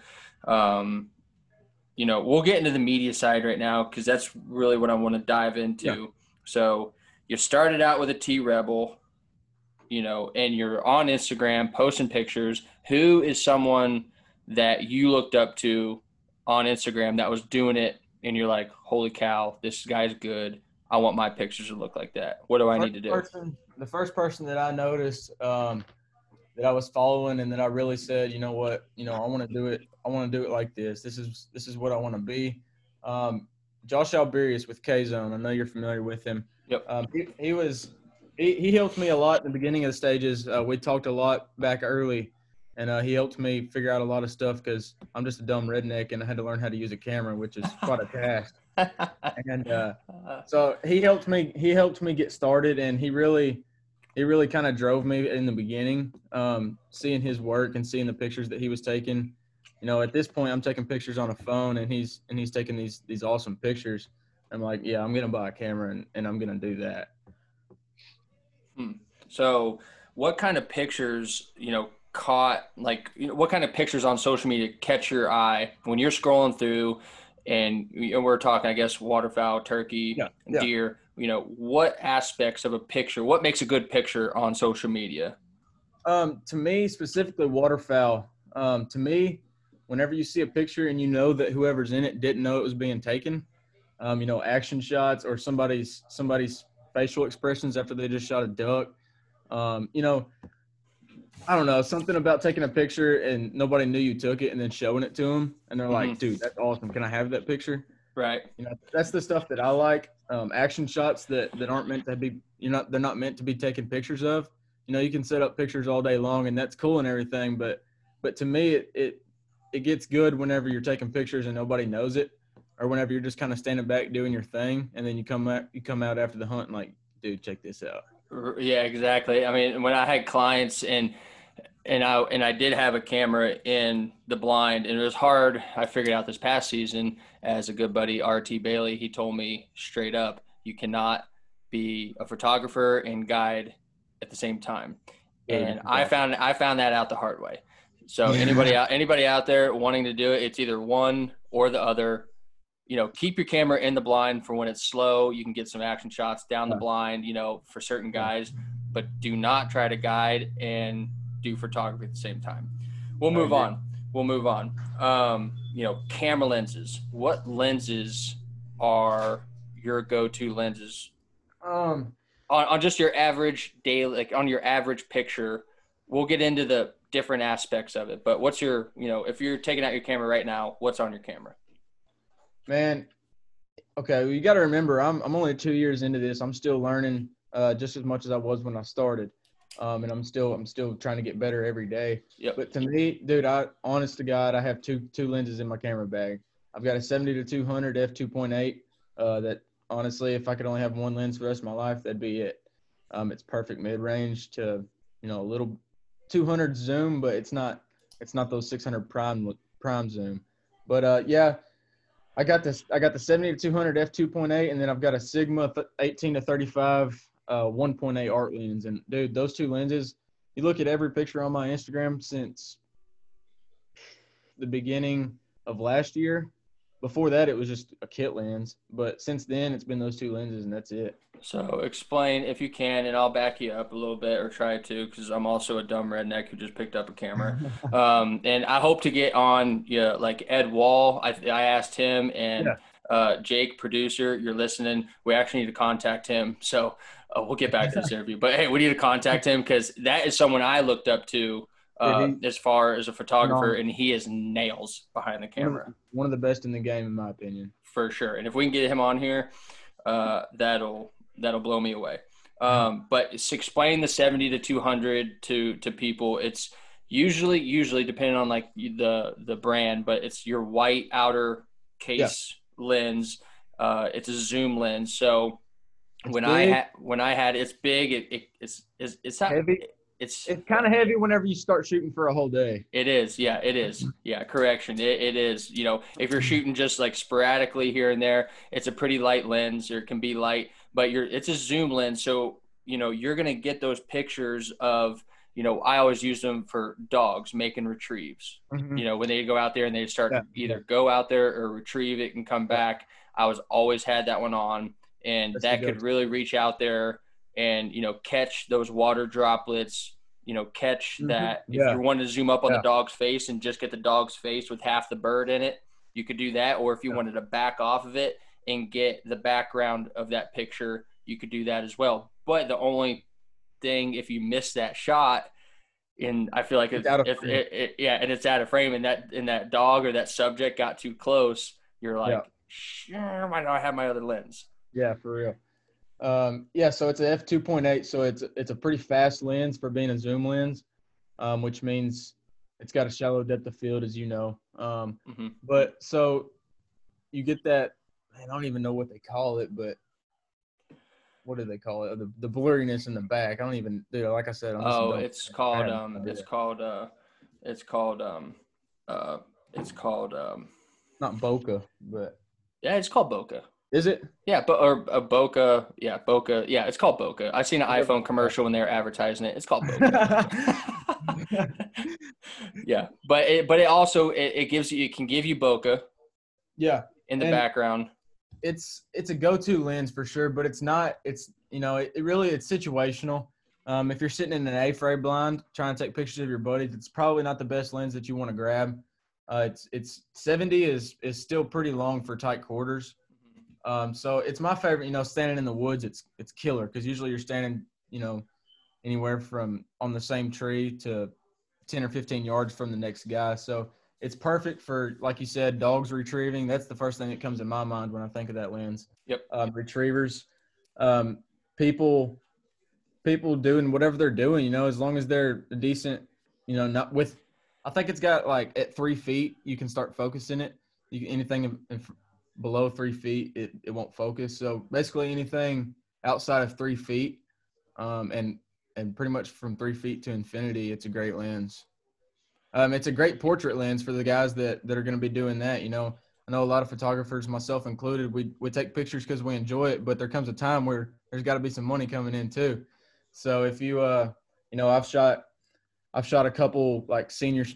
Um, you know, we'll get into the media side right now because that's really what I want to dive into. Yeah. So you started out with a T Rebel, you know, and you're on Instagram posting pictures. Who is someone that you looked up to on Instagram that was doing it, and you're like, holy cow, this guy's good. I want my pictures to look like that. What do I need to do? Person, the first person that I noticed um, that I was following, and that I really said, you know what, you know, I want to do it. I want to do it like this. This is this is what I want to be. Um, Josh Alberius with K-Zone. I know you're familiar with him. Yep. Um, he, he was he, he helped me a lot in the beginning of the stages. Uh, we talked a lot back early, and uh, he helped me figure out a lot of stuff because I'm just a dumb redneck, and I had to learn how to use a camera, which is quite a task. And uh, so he helped me. He helped me get started, and he really, he really kind of drove me in the beginning. Um, seeing his work and seeing the pictures that he was taking, you know, at this point, I'm taking pictures on a phone, and he's and he's taking these these awesome pictures. I'm like, yeah, I'm gonna buy a camera, and, and I'm gonna do that. Hmm. So, what kind of pictures, you know, caught like, you know, what kind of pictures on social media catch your eye when you're scrolling through? And we're talking, I guess, waterfowl, turkey, yeah, yeah. deer, you know, what aspects of a picture, what makes a good picture on social media? Um, to me, specifically waterfowl. Um, to me, whenever you see a picture and you know that whoever's in it didn't know it was being taken, um, you know, action shots or somebody's somebody's facial expressions after they just shot a duck, um, you know, I don't know, something about taking a picture and nobody knew you took it and then showing it to them. And they're mm-hmm. like, dude, that's awesome. Can I have that picture? Right. You know, that's the stuff that I like. Um, action shots that, that aren't meant to be, you're not, they're not meant to be taking pictures of. You know, you can set up pictures all day long, and that's cool and everything. But, but to me, it, it, it gets good whenever you're taking pictures and nobody knows it, or whenever you're just kind of standing back doing your thing. And then you come out, you come out after the hunt and like, dude, check this out. Yeah, exactly. I mean, when I had clients and, and I, and I did have a camera in the blind, and it was hard. I figured out this past season, as a good buddy, R T Bailey, he told me straight up, you cannot be a photographer and guide at the same time. And I found, I found that out the hard way. So anybody out, anybody out there wanting to do it, it's either one or the other. You know, keep your camera in the blind for when it's slow. You can get some action shots down the blind, you know, for certain guys, but do not try to guide and do photography at the same time. We'll move on. We'll move on. Um, you know, camera lenses. What lenses are your go-to lenses? Um, on, on just your average daily, like on your average picture, we'll get into the different aspects of it, but what's your, you know, if you're taking out your camera right now, what's on your camera? Man, okay, well, you got to remember, I'm I'm only two years into this. I'm still learning uh, just as much as I was when I started, um, and I'm still I'm still trying to get better every day. Yep. But to me, dude, I honest to God, I have two two lenses in my camera bag. I've got a seventy to two hundred f two point eight. Uh, that honestly, if I could only have one lens for the rest of my life, that'd be it. Um, it's perfect mid range to, you know, a little two hundred zoom, but it's not it's not those six hundred prime prime zoom. But uh, yeah, I got this. I got the seventy to two hundred f two point eight, and then I've got a Sigma eighteen to thirty-five uh, one point eight art lens. And dude, those two lenses. You look at every picture on my Instagram since the beginning of last year. Before that, it was just a kit lens, but since then it's been those two lenses and that's it. So explain if you can, and I'll back you up a little bit or try to, because I'm also a dumb redneck who just picked up a camera. um, and I hope to get on, you know, like Ed Wall. I, I asked him, and yeah. uh, Jake, producer, you're listening. We actually need to contact him. So uh, we'll get back to this interview, but hey, we need to contact him because that is someone I looked up to. Uh, as far as a phenomenal photographer, and he is nails behind the camera. One of the best in the game, in my opinion, for sure. And if we can get him on here, uh, that'll that'll blow me away. Um, but explain the seventy to two hundred to to people. It's usually usually depending on like the the brand, but it's your white outer case yeah. lens. Uh, it's a zoom lens. So it's when big. I had when I had it's big. It, it it's it's it's not heavy. It, It's it's kind of heavy whenever you start shooting for a whole day. It is. Yeah, it is. Yeah, correction. It, it is. You know, if you're shooting just like sporadically here and there, it's a pretty light lens, or it can be light, but you're it's a zoom lens. So, you know, you're going to get those pictures of, you know, I always use them for dogs making retrieves. Mm-hmm. You know, when they go out there and they start yeah. to either go out there or retrieve it and come back. I was always had that one on, and That's that could really reach out there and, you know, catch those water droplets, you know, catch that. Yeah. If you wanted to zoom up on yeah. the dog's face and just get the dog's face with half the bird in it, you could do that. Or if you yeah. wanted to back off of it and get the background of that picture, you could do that as well. But the only thing, if you miss that shot, and I feel like it's if, if it, it, yeah, and it's out of frame, and that and that dog or that subject got too close, you're like, yeah. why do I have my other lens? Yeah, for real. Um, yeah, so it's a f two point eight, so it's it's a pretty fast lens for being a zoom lens, um, which means it's got a shallow depth of field, as you know. Um, mm-hmm. But so you get that, man, I don't even know what they call it, but what do they call it? The, the blurriness in the back. I don't even do it. Like I said, I'm oh, it's called, um, it's called, uh, it's called, um, uh, it's called, um, not bokeh, but yeah, it's called bokeh. Is it? Yeah, but or a bokeh. Yeah, bokeh. Yeah, it's called bokeh. I've seen an iPhone commercial when they're advertising it. It's called bokeh. yeah, but it, but it also it, it gives you it can give you bokeh. Yeah, in the and background. It's it's a go-to lens for sure, but it's not. It's you know it, it really it's situational. Um, if you're sitting in an A-frame blind trying to take pictures of your buddies, it's probably not the best lens that you want to grab. Uh, it's it's seventy is is still pretty long for tight quarters. Um, so it's my favorite, you know, standing in the woods, it's, it's killer. Cause usually you're standing, you know, anywhere from on the same tree to ten or fifteen yards from the next guy. So it's perfect for, like you said, dogs retrieving. That's the first thing that comes in my mind when I think of that lens. Yep. Um, retrievers, um, people, people doing whatever they're doing, you know, as long as they're decent, you know, not with, I think it's got like at three feet, you can start focusing it. You anything in, in, below three feet, it, it won't focus. So basically anything outside of three feet um, and, and pretty much from three feet to infinity, it's a great lens. Um, it's a great portrait lens for the guys that, that are going to be doing that. You know, I know a lot of photographers, myself included, we, we take pictures because we enjoy it, but there comes a time where there's got to be some money coming in too. So if you, uh, you know, I've shot, I've shot a couple like senior,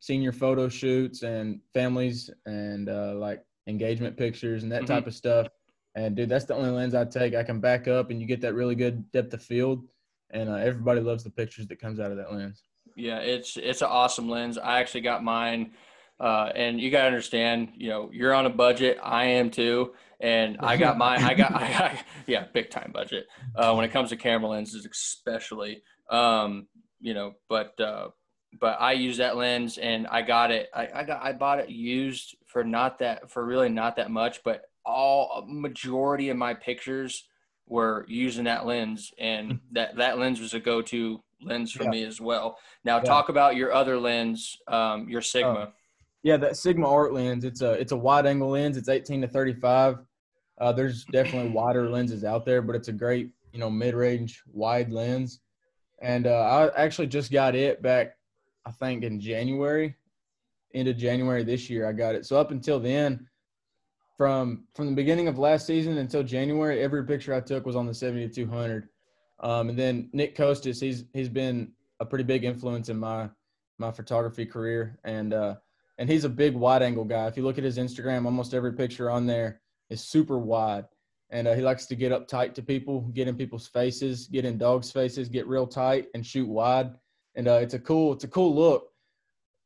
senior photo shoots and families and uh, like, engagement pictures and that mm-hmm. type of stuff. And dude, that's the only lens I take. I can back up and you get that really good depth of field, and uh, everybody loves the pictures that comes out of that lens. Yeah, it's it's an awesome lens. I actually got mine uh and you gotta understand, you know, you're on a budget. I am too, and I got mine. I got I, I yeah, big time budget uh when it comes to camera lenses especially. Um you know, but uh but I use that lens, and I got it. I, I got, I bought it used for not that, for really not that much, but all majority of my pictures were using that lens. And that, that lens was a go-to lens for yeah. me as well. Now yeah. talk about your other lens, um, your Sigma. Uh, yeah. That Sigma art lens. It's a, it's a wide angle lens. It's eighteen to thirty-five. Uh, there's definitely wider lenses out there, but it's a great, you know, mid-range wide lens. And, uh, I actually just got it back, I think in January, end of January this year, I got it. So up until then, from from the beginning of last season until January, every picture I took was on the seventy-two hundred. Um, and then Nick Kostas, he's he's been a pretty big influence in my my photography career, and uh, and he's a big wide angle guy. If you look at his Instagram, almost every picture on there is super wide, and uh, he likes to get up tight to people, get in people's faces, get in dogs' faces, get real tight, and shoot wide. And uh, it's a cool it's a cool look.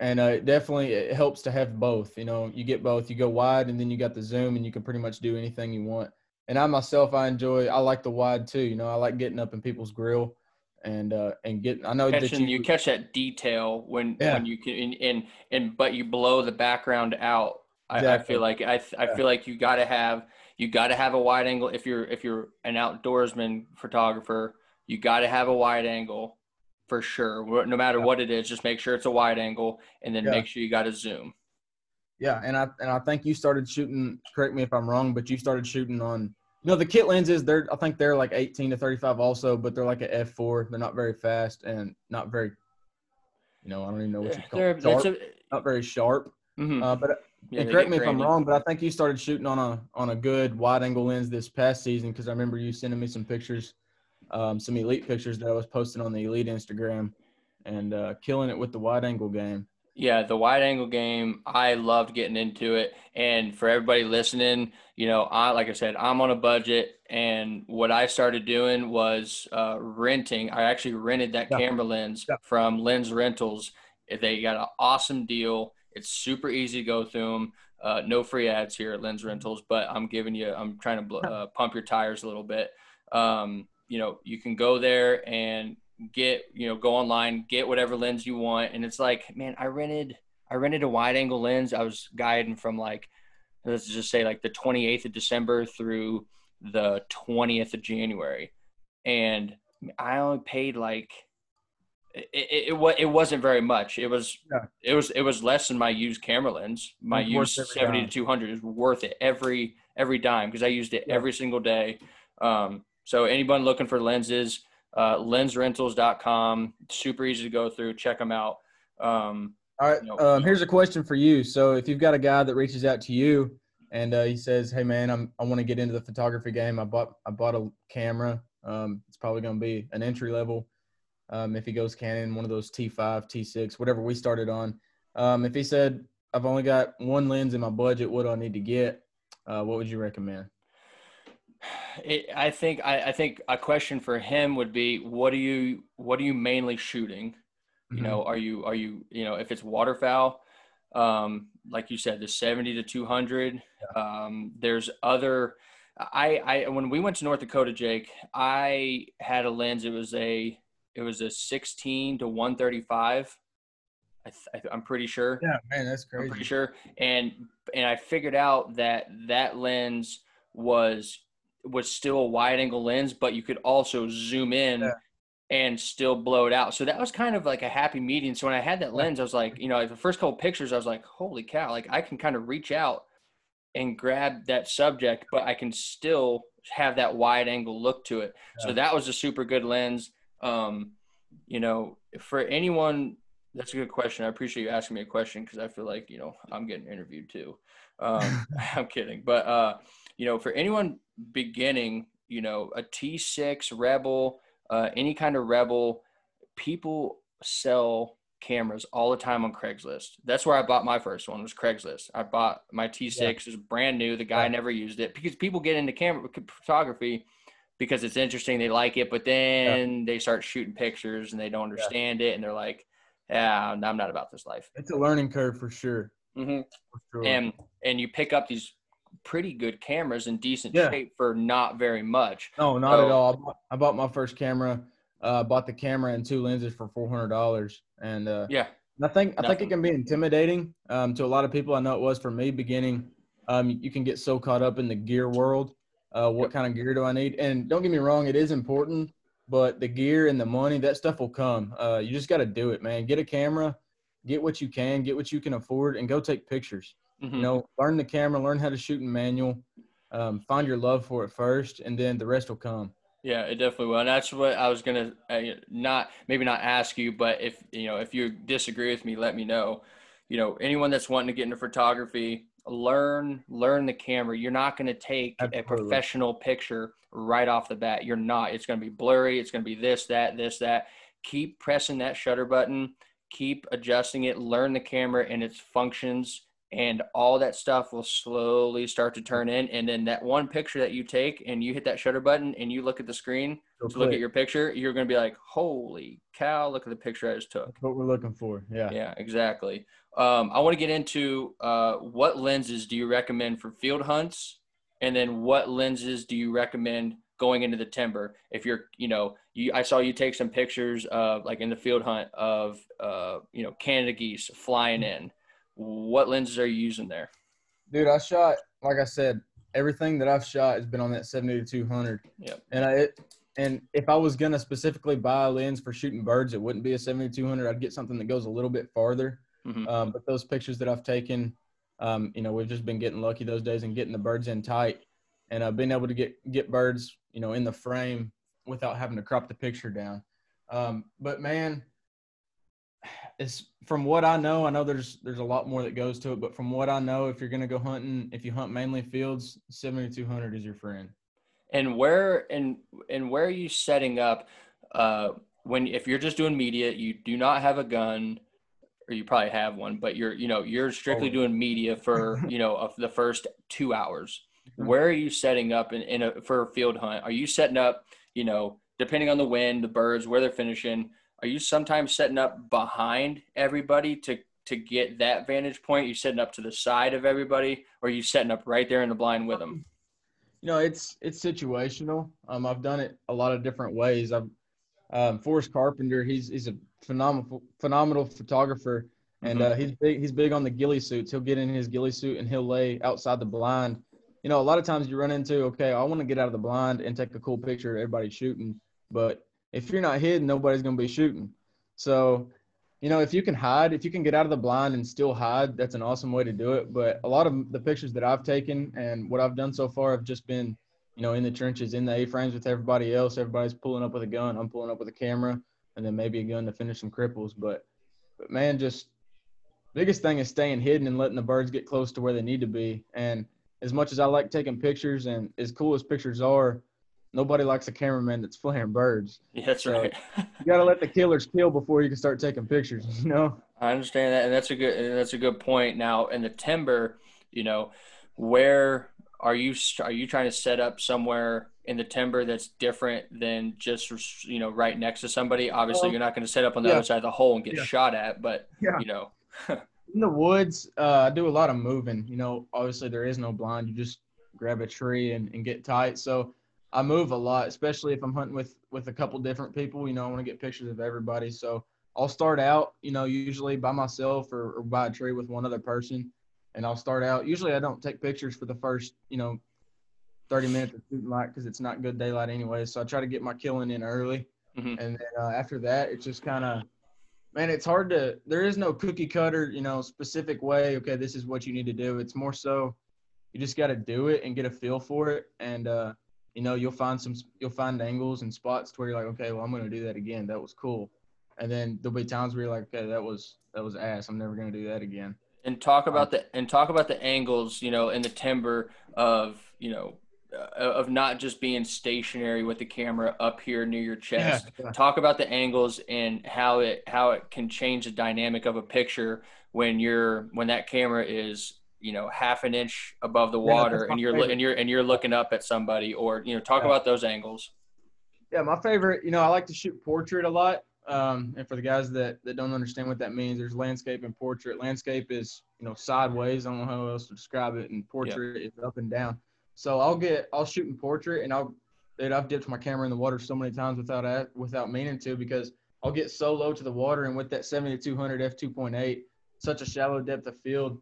And uh, it definitely it helps to have both. You know, you get both. You go wide, and then you got the zoom, and you can pretty much do anything you want. And I myself, I enjoy. I like the wide too. You know, I like getting up in people's grill, and uh, and getting. I know Catching, that you, you catch that detail when yeah. when you can, and, and and but you blow the background out. I, exactly. I feel like I I yeah. feel like you gotta have you gotta have a wide angle if you're if you're an outdoorsman photographer. You gotta have a wide angle. For sure, no matter what it is, just make sure it's a wide angle, and then yeah. make sure you got to zoom. Yeah, and I and I think you started shooting. Correct me if I'm wrong, but you started shooting on. You know, the kit lenses. They're I think they're like eighteen to thirty-five also, but they're like an F four. They're not very fast and not very. You know, I don't even know what you call it. Sharp, a, not very sharp. Mm-hmm. uh, but yeah, and correct me if I'm wrong, but I think you started shooting on a on a good wide angle lens this past season, because I remember you sending me some pictures. Um, some elite pictures that I was posting on the elite Instagram, and uh, killing it with the wide angle game. Yeah, the wide angle game. I loved getting into it. And for everybody listening, you know, I like I said, I'm on a budget, and what I started doing was uh, renting. I actually rented that yeah. camera lens yeah. from Lens Rentals. They got an awesome deal. It's super easy to go through them. Uh, no free ads here at Lens Rentals, but I'm giving you. I'm trying to bl- uh, pump your tires a little bit. Um, you know, you can go there and get, you know, go online, get whatever lens you want. And it's like, man, I rented, I rented a wide angle lens. I was guiding from like, let's just say like the twenty-eighth of December through the twentieth of January. And I only paid like, it, it, it, it wasn't very much. It was, yeah. it was, it was less than my used camera lens. My used seventy to two hundred is worth it every, every dime. Cause I used it yeah. every single day. Um, So anyone looking for lenses, uh, lens rentals dot com, super easy to go through. Check them out. Um, All right. You know, um, here's a question for you. So if you've got a guy that reaches out to you and uh, he says, "Hey man, I'm, I want to get into the photography game. I bought, I bought a camera. Um, it's probably going to be an entry level. Um, if he goes Canon, one of those T five, T six, whatever we started on. Um, if he said, I've only got one lens in my budget, what do I need to get? Uh, what would you recommend?" It, I think I, I think a question for him would be, what are you what are you mainly shooting? You mm-hmm. know, are you are you you know, if it's waterfowl, um, like you said, the seventy to two hundred. Yeah. Um, there's other. I I when we went to North Dakota, Jake, I had a lens. It was a it was a sixteen to one thirty-five. I th- I'm pretty sure. Yeah, man, that's crazy. I'm pretty sure. And and I figured out that that lens was. was still a wide angle lens, but you could also zoom in yeah. and still blow it out. So that was kind of like a happy medium. So when I had that lens, I was like, you know, the first couple pictures, I was like, holy cow, like I can kind of reach out and grab that subject, but I can still have that wide angle look to it. Yeah. So that was a super good lens. Um, you know, for anyone, that's a good question. I appreciate you asking me a question, because I feel like, you know, I'm getting interviewed too. Um, I'm kidding. But, uh, you know, for anyone beginning, you know, a T six Rebel, uh, any kind of Rebel, people sell cameras all the time on Craigslist. That's where I bought my first one, was Craigslist. I bought my T six. Yeah. It was brand new. The guy yeah. never used it, because people get into camera photography because it's interesting. They like it, but then yeah. they start shooting pictures and they don't understand yeah. it. And they're like, yeah, I'm not about this life. It's a learning curve for sure. Mm-hmm. For sure. And, and you pick up these pretty good cameras in decent yeah. shape for not very much. No, not so, at all. I bought, I bought my first camera. Uh, bought the camera and two lenses for four hundred dollars. And uh, yeah, I think I nothing. think it can be intimidating um, to a lot of people. I know it was for me beginning. Um, you can get so caught up in the gear world. Uh, what yep. kind of gear do I need? And don't get me wrong, it is important, but the gear and the money, that stuff will come. Uh, you just got to do it, man. Get a camera, get what you can, get what you can afford, and go take pictures. Mm-hmm. You know, learn the camera, learn how to shoot in manual, um, find your love for it first, and then the rest will come. Yeah, it definitely will. And that's what I was going to uh, not, maybe not ask you, but if, you know, if you disagree with me, let me know. you know, anyone that's wanting to get into photography, learn, learn the camera. You're not going to take Absolutely. a professional picture right off the bat. You're not, it's going to be blurry. It's going to be this, that, this, that. Keep pressing that shutter button, keep adjusting it, learn the camera and its functions, and all that stuff will slowly start to turn in. And then that one picture that you take and you hit that shutter button and you look at the screen so to quick. look at your picture, you're going to be like, holy cow, look at the picture I just took. That's what we're looking for. Yeah. Yeah, exactly. Um, I want to get into uh, what lenses do you recommend for field hunts? And then what lenses do you recommend going into the timber? If you're, you know, you, I saw you take some pictures of like in the field hunt of, uh, you know, Canada geese flying in. What lenses are you using there? Dude, I shot, like I said, everything that I've shot has been on that seven eighty-two hundred. Yep. And I, it, and if I was going to specifically buy a lens for shooting birds, it wouldn't be a seventy-two hundred. I'd get something that goes a little bit farther. Mm-hmm. Um, but those pictures that I've taken, um, you know, we've just been getting lucky those days and getting the birds in tight. And I've been able to get, get birds, you know, in the frame without having to crop the picture down. Um, but, man, it's from what I know, I know there's there's a lot more that goes to it, but from what I know, if you're going to go hunting, if you hunt mainly fields, seventy-two hundred is your friend. And where and and where are you setting up uh, when, if you're just doing media, you do not have a gun, or you probably have one, but you're, you know, you're strictly oh. doing media for, you know, of the first two hours. Where are you setting up in, in a, for a field hunt? Are you setting up, you know, depending on the wind, the birds, where they're finishing, are you sometimes setting up behind everybody to, to get that vantage point? Are you setting up to the side of everybody, or are you setting up right there in the blind with them? You know, it's, it's situational. Um, I've done it a lot of different ways. I've, um, Forrest Carpenter, he's, he's a phenomenal, phenomenal photographer, and mm-hmm. uh, he's big, he's big on the ghillie suits. He'll get in his ghillie suit and he'll lay outside the blind. You know, a lot of times you run into, okay, I want to get out of the blind and take a cool picture of everybody shooting, but if you're not hidden, nobody's going to be shooting. So, you know, if you can hide, if you can get out of the blind and still hide, that's an awesome way to do it. But a lot of the pictures that I've taken and what I've done so far have just been, you know, in the trenches, in the A-frames with everybody else. Everybody's pulling up with a gun. I'm pulling up with a camera, and then maybe a gun to finish some cripples. But, but man, just biggest thing is staying hidden and letting the birds get close to where they need to be. And as much as I like taking pictures and as cool as pictures are, nobody likes a cameraman that's flaring birds. Yeah, that's so right. You got to let the killers kill before you can start taking pictures, you know? I understand that, and that's a good and that's a good point. Now, in the timber, you know, where are you are you trying to set up somewhere in the timber that's different than just, you know, right next to somebody? Obviously, um, you're not going to set up on the yeah. other side of the hole and get yeah. shot at, but, yeah. you know. In the woods, uh, I do a lot of moving. You know, obviously, there is no blind. You just grab a tree and, and get tight. So, I move a lot, especially if I'm hunting with, with a couple different people. You know, I want to get pictures of everybody. So I'll start out, you know, usually by myself or, or by a tree with one other person. And I'll start out. Usually I don't take pictures for the first, you know, thirty minutes of shooting light because it's not good daylight anyway. So I try to get my killing in early. Mm-hmm. And then uh, after that, it's just kind of, man, it's hard to, there is no cookie cutter, you know, specific way. Okay, this is what you need to do. It's more so you just got to do it and get a feel for it. And, uh, you know, you'll find some, you'll find angles and spots to where you're like, okay, well, I'm going to do that again. That was cool. And then there'll be times where you're like, okay, that was, that was ass. I'm never going to do that again. And talk about um, the, and talk about the angles, you know, in the timber of, you know, uh, of not just being stationary with the camera up here near your chest. Yeah. Talk about the angles and how it, how it can change the dynamic of a picture when you're, when that camera is, you know, half an inch above the water, yeah, and you're favorite. and you're and you're looking up at somebody, or, you know, talk yeah. about those angles. Yeah, my favorite, you know, I like to shoot portrait a lot. Um, and for the guys that, that don't understand what that means, there's landscape and portrait. Landscape is, you know, sideways. I don't know how else to describe it. And portrait yeah. is up and down. So I'll get, I'll shoot in portrait, and I'll, dude, I've dipped my camera in the water so many times without without meaning to, because I'll get so low to the water, and with that seventy to two hundred f two point eight, such a shallow depth of field.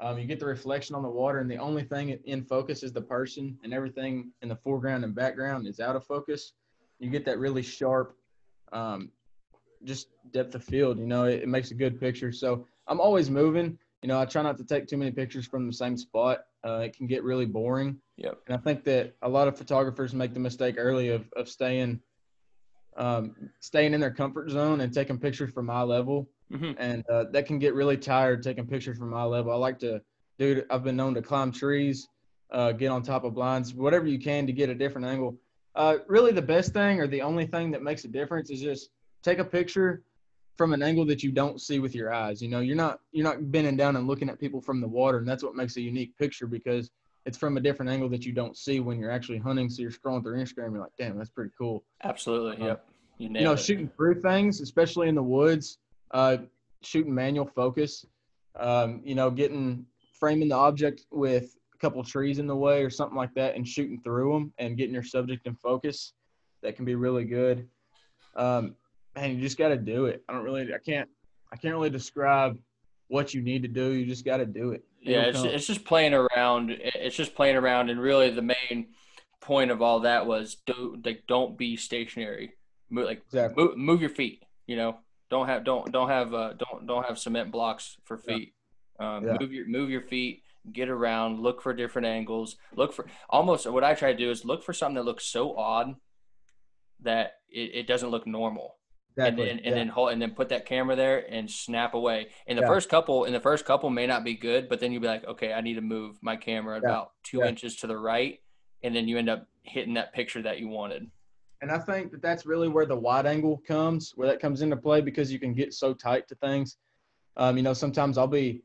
Um, you get the reflection on the water, and the only thing in focus is the person, and everything in the foreground and background is out of focus. You get that really sharp, um, just depth of field. You know, it, it makes a good picture. So I'm always moving. You know, I try not to take too many pictures from the same spot. Uh, it can get really boring. Yep. And I think that a lot of photographers make the mistake early of, of staying um, staying in their comfort zone and taking pictures from my level. Mm-hmm. And uh, that can get really tired, taking pictures from my level. I like to do – I've been known to climb trees, uh, get on top of blinds, whatever you can to get a different angle. Uh, really the best thing or the only thing that makes a difference is just take a picture from an angle that you don't see with your eyes. You know, you're not you're not bending down and looking at people from the water, and that's what makes a unique picture, because it's from a different angle that you don't see when you're actually hunting. So you're scrolling through Instagram, you're like, damn, that's pretty cool. Absolutely. Uh, yep. You, you know, it. Shooting through things, especially in the woods, uh, shooting manual focus, um, you know, getting framing the object with a couple trees in the way or something like that and shooting through them and getting your subject in focus. That can be really good. Um, Man, you just got to do it. I don't really, I can't, I can't really describe what you need to do. You just got to do it. It'll yeah. It's, it's just playing around. It's just playing around. And really the main point of all that was do, like, don't be stationary. Move, like exactly. move, move your feet, you know, don't have, don't, don't have, uh, don't, don't have cement blocks for feet. Yeah. Um, yeah. Move your, move your feet, get around, look for different angles, look for almost what I try to do is look for something that looks so odd that it, it doesn't look normal. Exactly. And, and, and yeah. then hold, and then put that camera there and snap away. And the yeah. first couple, and the first couple may not be good, but then you'll be like, okay, I need to move my camera yeah. about two yeah. inches to the right, and then you end up hitting that picture that you wanted. And I think that that's really where the wide angle comes, where that comes into play, because you can get so tight to things. Um, you know, sometimes I'll be,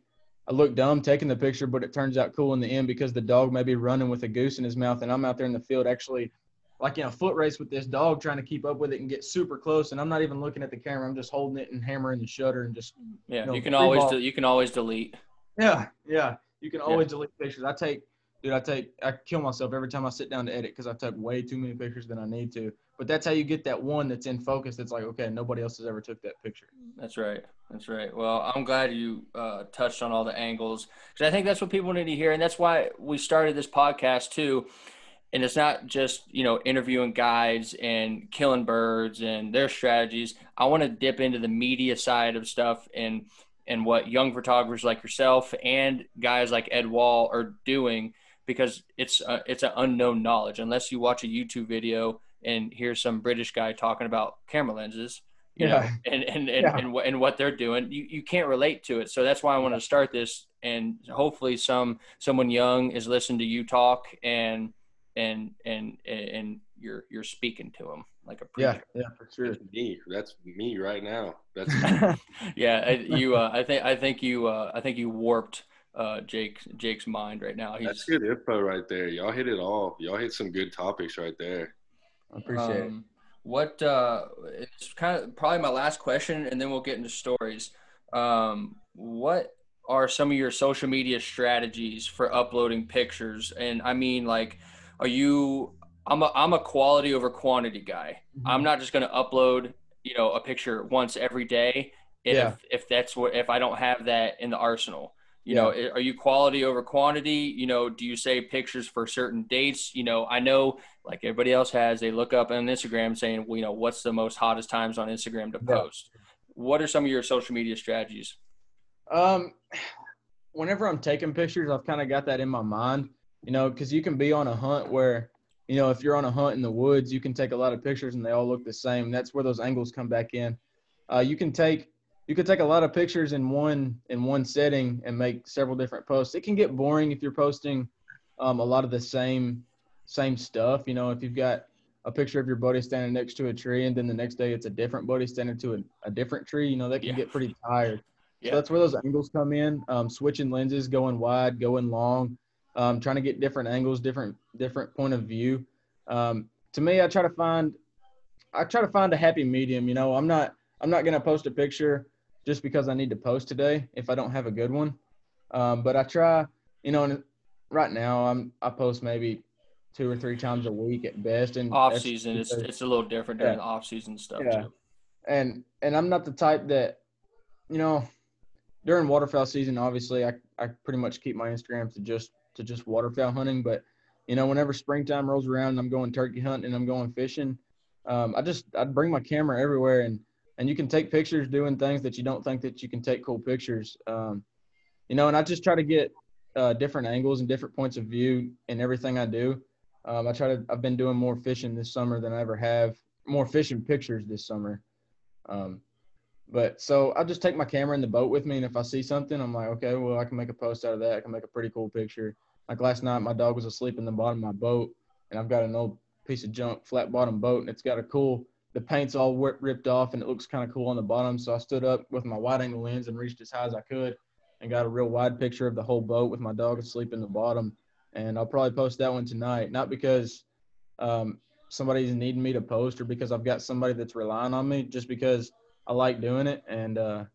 I look dumb taking the picture, but it turns out cool in the end because the dog may be running with a goose in his mouth, and I'm out there in the field actually. Like in a foot race with this dog, trying to keep up with it and get super close. And I'm not even looking at the camera. I'm just holding it and hammering the shutter and just, yeah, you know, you can always, de- you can always delete. Yeah. Yeah. You can always yeah. delete pictures. I take, dude, I take, I kill myself every time I sit down to edit, 'cause I took way too many pictures than I need to, but that's how you get that one that's in focus. That's like, okay, nobody else has ever took that picture. That's right. That's right. Well, I'm glad you uh, touched on all the angles, 'cause I think that's what people need to hear. And that's why we started this podcast too. And it's not just, you know, interviewing guides and killing birds and their strategies. I want to dip into the media side of stuff and and what young photographers like yourself and guys like Ed Wall are doing, because it's a, it's an unknown knowledge. Unless you watch a YouTube video and hear some British guy talking about camera lenses, you yeah. know, and and and, yeah. and, and, and what they're doing, you, you can't relate to it. So that's why I want to start this. And hopefully some someone young is listening to you talk and and and and you're you're speaking to them like a preacher. Yeah, yeah, for sure. That's me, that's me right now. That's yeah. I, you, uh, I think I think you uh, I think you warped uh, Jake's Jake's mind right now. He's, that's good info right there. Y'all hit it all. Y'all hit some good topics right there. I appreciate um, it. What uh, it's kind of probably my last question, and then we'll get into stories. Um, what are some of your social media strategies for uploading pictures? And I mean, like. Are you, I'm a, I'm a quality over quantity guy. Mm-hmm. I'm not just going to upload, you know, a picture once every day. Yeah. If, if that's what, if I don't have that in the arsenal, you yeah. know, are you quality over quantity? You know, do you say pictures for certain dates? You know, I know like everybody else has, they look up on Instagram saying, well, you know, what's the most hottest times on Instagram to yeah. post? What are some of your social media strategies? Um, whenever I'm taking pictures, I've kind of got that in my mind. You know, because you can be on a hunt where, you know, if you're on a hunt in the woods, you can take a lot of pictures and they all look the same. That's where those angles come back in. Uh, you can take you can take a lot of pictures in one in one setting and make several different posts. It can get boring if you're posting um, a lot of the same same stuff. You know, if you've got a picture of your buddy standing next to a tree and then the next day it's a different buddy standing to a, a different tree, you know, that can yeah. get pretty tired. Yeah. So that's where those angles come in. Um, switching lenses, going wide, going long. Um, trying to get different angles, different different point of view. Um, to me, I try to find I try to find a happy medium. You know, I'm not I'm not gonna post a picture just because I need to post today if I don't have a good one. Um, but I try, you know, and right now I'm I post maybe two or three times a week at best. And off season, it's it's a little different during yeah. the off season stuff. Yeah. Too. And and I'm not the type that, you know, during waterfowl season, obviously I I pretty much keep my Instagram to just to just waterfowl hunting. But, you know, whenever springtime rolls around and I'm going turkey hunting and I'm going fishing, um, I just, I'd bring my camera everywhere and, and you can take pictures doing things that you don't think that you can take cool pictures. Um, you know, and I just try to get uh, different angles and different points of view in everything I do. Um, I try to, I've been doing more fishing this summer than I ever have more fishing pictures this summer. Um, but so I'll just take my camera in the boat with me, and if I see something, I'm like, okay, well, I can make a post out of that. I can make a pretty cool picture. Like last night, my dog was asleep in the bottom of my boat, and I've got an old piece of junk flat bottom boat, and it's got a cool, the paint's all ripped off, and it looks kind of cool on the bottom. So I stood up with my wide angle lens and reached as high as I could and got a real wide picture of the whole boat with my dog asleep in the bottom. And I'll probably post that one tonight, not because um, somebody's needing me to post or because I've got somebody that's relying on me, just because I like doing it. And, uh,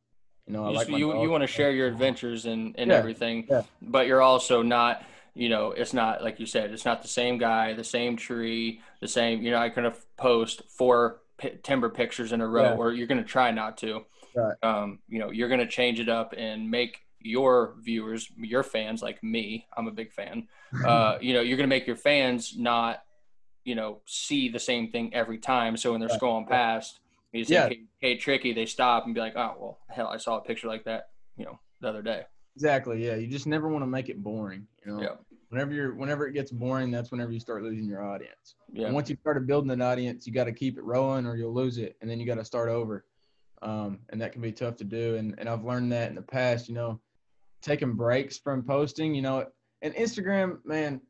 you know, I you, like my you, dog. You want to share your adventures and, and yeah, everything, yeah. But you're also not, you know, it's not, like you said, it's not the same guy, the same tree, the same, you know, I kind of post four p- timber pictures in a row, yeah. Or you're going to try not to. Right. Um, you know, you're going to change it up and make your viewers, your fans, like me, I'm a big fan, uh, you know, you're going to make your fans not, you know, see the same thing every time. So when they're right. scrolling past, you say, yeah. Hey, hey, Tricky, they stop and be like, oh, well, hell, I saw a picture like that, you know, the other day. Exactly. Yeah. You just never want to make it boring. You know, yeah. whenever you're, whenever it gets boring, that's whenever you start losing your audience. Yeah. And once you started building an audience, you got to keep it rolling or you'll lose it. And then you got to start over. Um, and that can be tough to do. And, and I've learned that in the past, you know, taking breaks from posting, you know, and Instagram, man,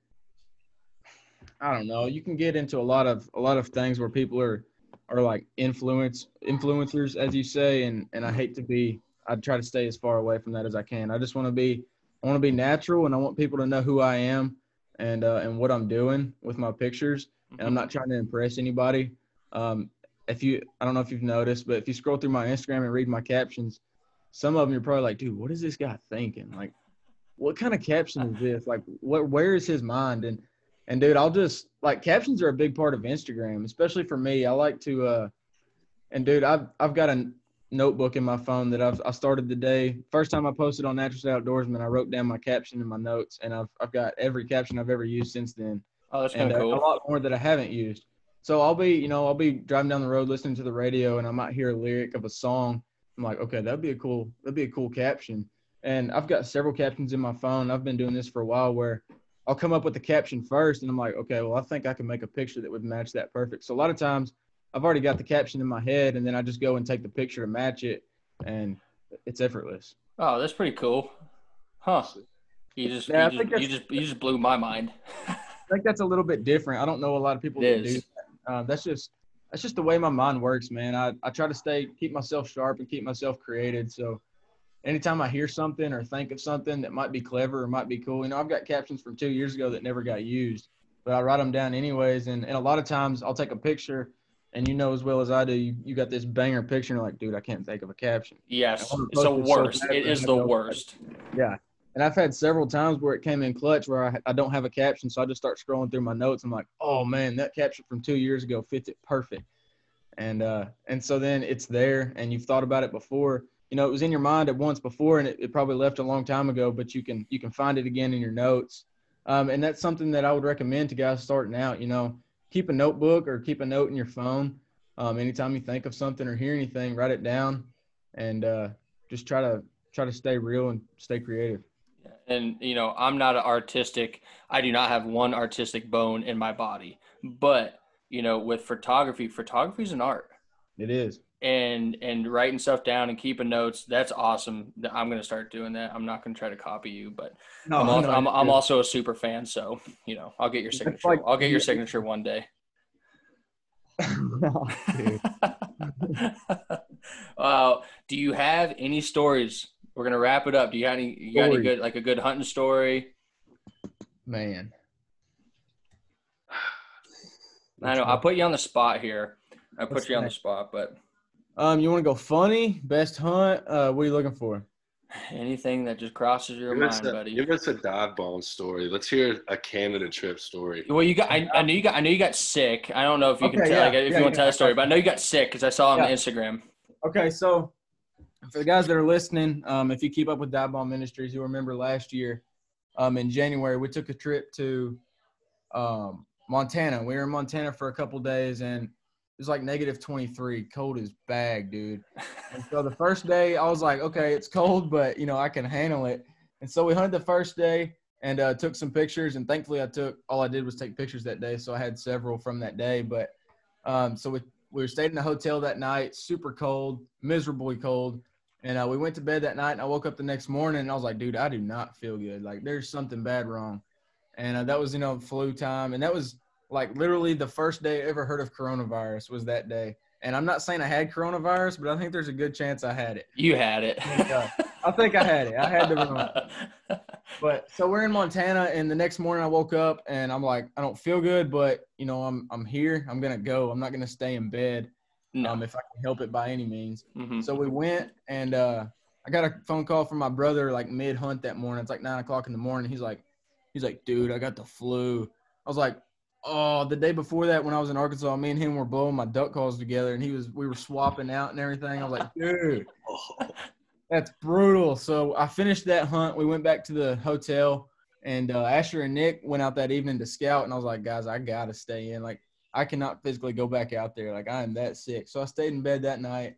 I don't know. You can get into a lot of, a lot of things where people are, are like influence influencers, as you say. And, and I hate to be, I try to stay as far away from that as I can. I just want to be, I want to be natural, and I want people to know who I am and, uh, and what I'm doing with my pictures. And I'm not trying to impress anybody. Um, if you, I don't know if you've noticed, but if you scroll through my Instagram and read my captions, some of them you're probably like, dude, what is this guy thinking? Like, what kind of caption is this? Like, what, where is his mind? And, and dude, I'll just like, captions are a big part of Instagram, especially for me. I like to, uh, and dude, I've, I've got a notebook in my phone that I've, I started the day. First time I posted on Natural State Outdoorsman, I wrote down my caption in my notes, and I've, I've got every caption I've ever used since then. Oh, that's kind of cool. A lot more that I haven't used. So I'll be, you know, I'll be driving down the road, listening to the radio, and I might hear a lyric of a song. I'm like, okay, that'd be a cool, that'd be a cool caption. And I've got several captions in my phone. I've been doing this for a while, where I'll come up with the caption first, and I'm like, okay, well, I think I can make a picture that would match that perfect. So a lot of times I've already got the caption in my head, and then I just go and take the picture to match it, and it's effortless. Oh, that's pretty cool. Huh. You just, yeah, you, just you just, you just blew my mind. I think that's a little bit different. I don't know a lot of people that do that. Uh, that's just, that's just the way my mind works, man. I, I try to stay, keep myself sharp and keep myself created. So anytime I hear something or think of something that might be clever or might be cool, you know, I've got captions from two years ago that never got used, but I write them down anyways. And, and a lot of times I'll take a picture, and you know as well as I do, you, you got this banger picture, and you're like, dude, I can't think of a caption. Yes, it's the worst. It is the worst. Yeah. And I've had several times where it came in clutch, where I, I don't have a caption, so I just start scrolling through my notes. I'm like, oh, man, that caption from two years ago fits it perfect. And uh, and so then it's there, and you've thought about it before. You know, it was in your mind at once before, and it, it probably left a long time ago, but you can you can find it again in your notes. Um, and that's something that I would recommend to guys starting out. You know, keep a notebook or keep a note in your phone. Um, anytime you think of something or hear anything, write it down, and uh, just try to try to stay real and stay creative. And, you know, I'm not an artistic, I do not have one artistic bone in my body, but, you know, with photography, photography is an art. It is. And, and writing stuff down and keeping notes, that's awesome. I'm going to start doing that. I'm not going to try to copy you, but no, I'm, also, no, I'm, I'm also a super fan. So, you know, I'll get your signature. Like, I'll get your signature one day. Oh, dude. uh, do you have any stories? We're going to wrap it up. Do you have any, you got any good, like a good hunting story? Man. I know. I put you on the spot here. I put What's you on next? the spot, but. Um, you want to go funny, best hunt? Uh, what are you looking for? Anything that just crosses your give mind, a, buddy. Give us a dive bomb story. Let's hear a Canada trip story. Well, you got, I, I know you got, I know you got sick. I don't know if you okay, can tell, yeah, like, if yeah, you want to yeah, tell a story, but I know you got sick because I saw it yeah. on Instagram. Okay. So. For the guys that are listening, um, if you keep up with Dive Bomb Industries, you'll remember last year um, in January, we took a trip to um, Montana. We were in Montana for a couple days, and it was like negative twenty-three, cold as bag, dude. And so the first day I was like, okay, it's cold, but, you know, I can handle it. And so we hunted the first day and uh, took some pictures, and thankfully I took – all I did was take pictures that day, so I had several from that day. But um, so we – we were stayed in a hotel that night, super cold, miserably cold. And uh, we went to bed that night, and I woke up the next morning, and I was like, dude, I do not feel good. Like, there's something bad wrong. And uh, that was, you know, flu time. And that was, like, literally the first day I ever heard of coronavirus was that day. And I'm not saying I had coronavirus, but I think there's a good chance I had it. You had it. And, uh, I think I had it. I had the run. But so we're in Montana, and the next morning I woke up, and I'm like, I don't feel good, but, you know, I'm I'm here. I'm going to go. I'm not going to stay in bed. No. Um, if I can help it by any means. Mm-hmm. So we went, and uh, I got a phone call from my brother like mid hunt that morning. It's like nine o'clock in the morning. He's like, he's like, dude, I got the flu. I was like, oh, the day before that when I was in Arkansas, me and him were blowing my duck calls together, and he was we were swapping out and everything. I was like, dude, oh, that's brutal. So I finished that hunt. We went back to the hotel, and uh, Asher and Nick went out that evening to scout, and I was like, guys, I gotta stay in. Like, I cannot physically go back out there. Like, I am that sick. So I stayed in bed that night,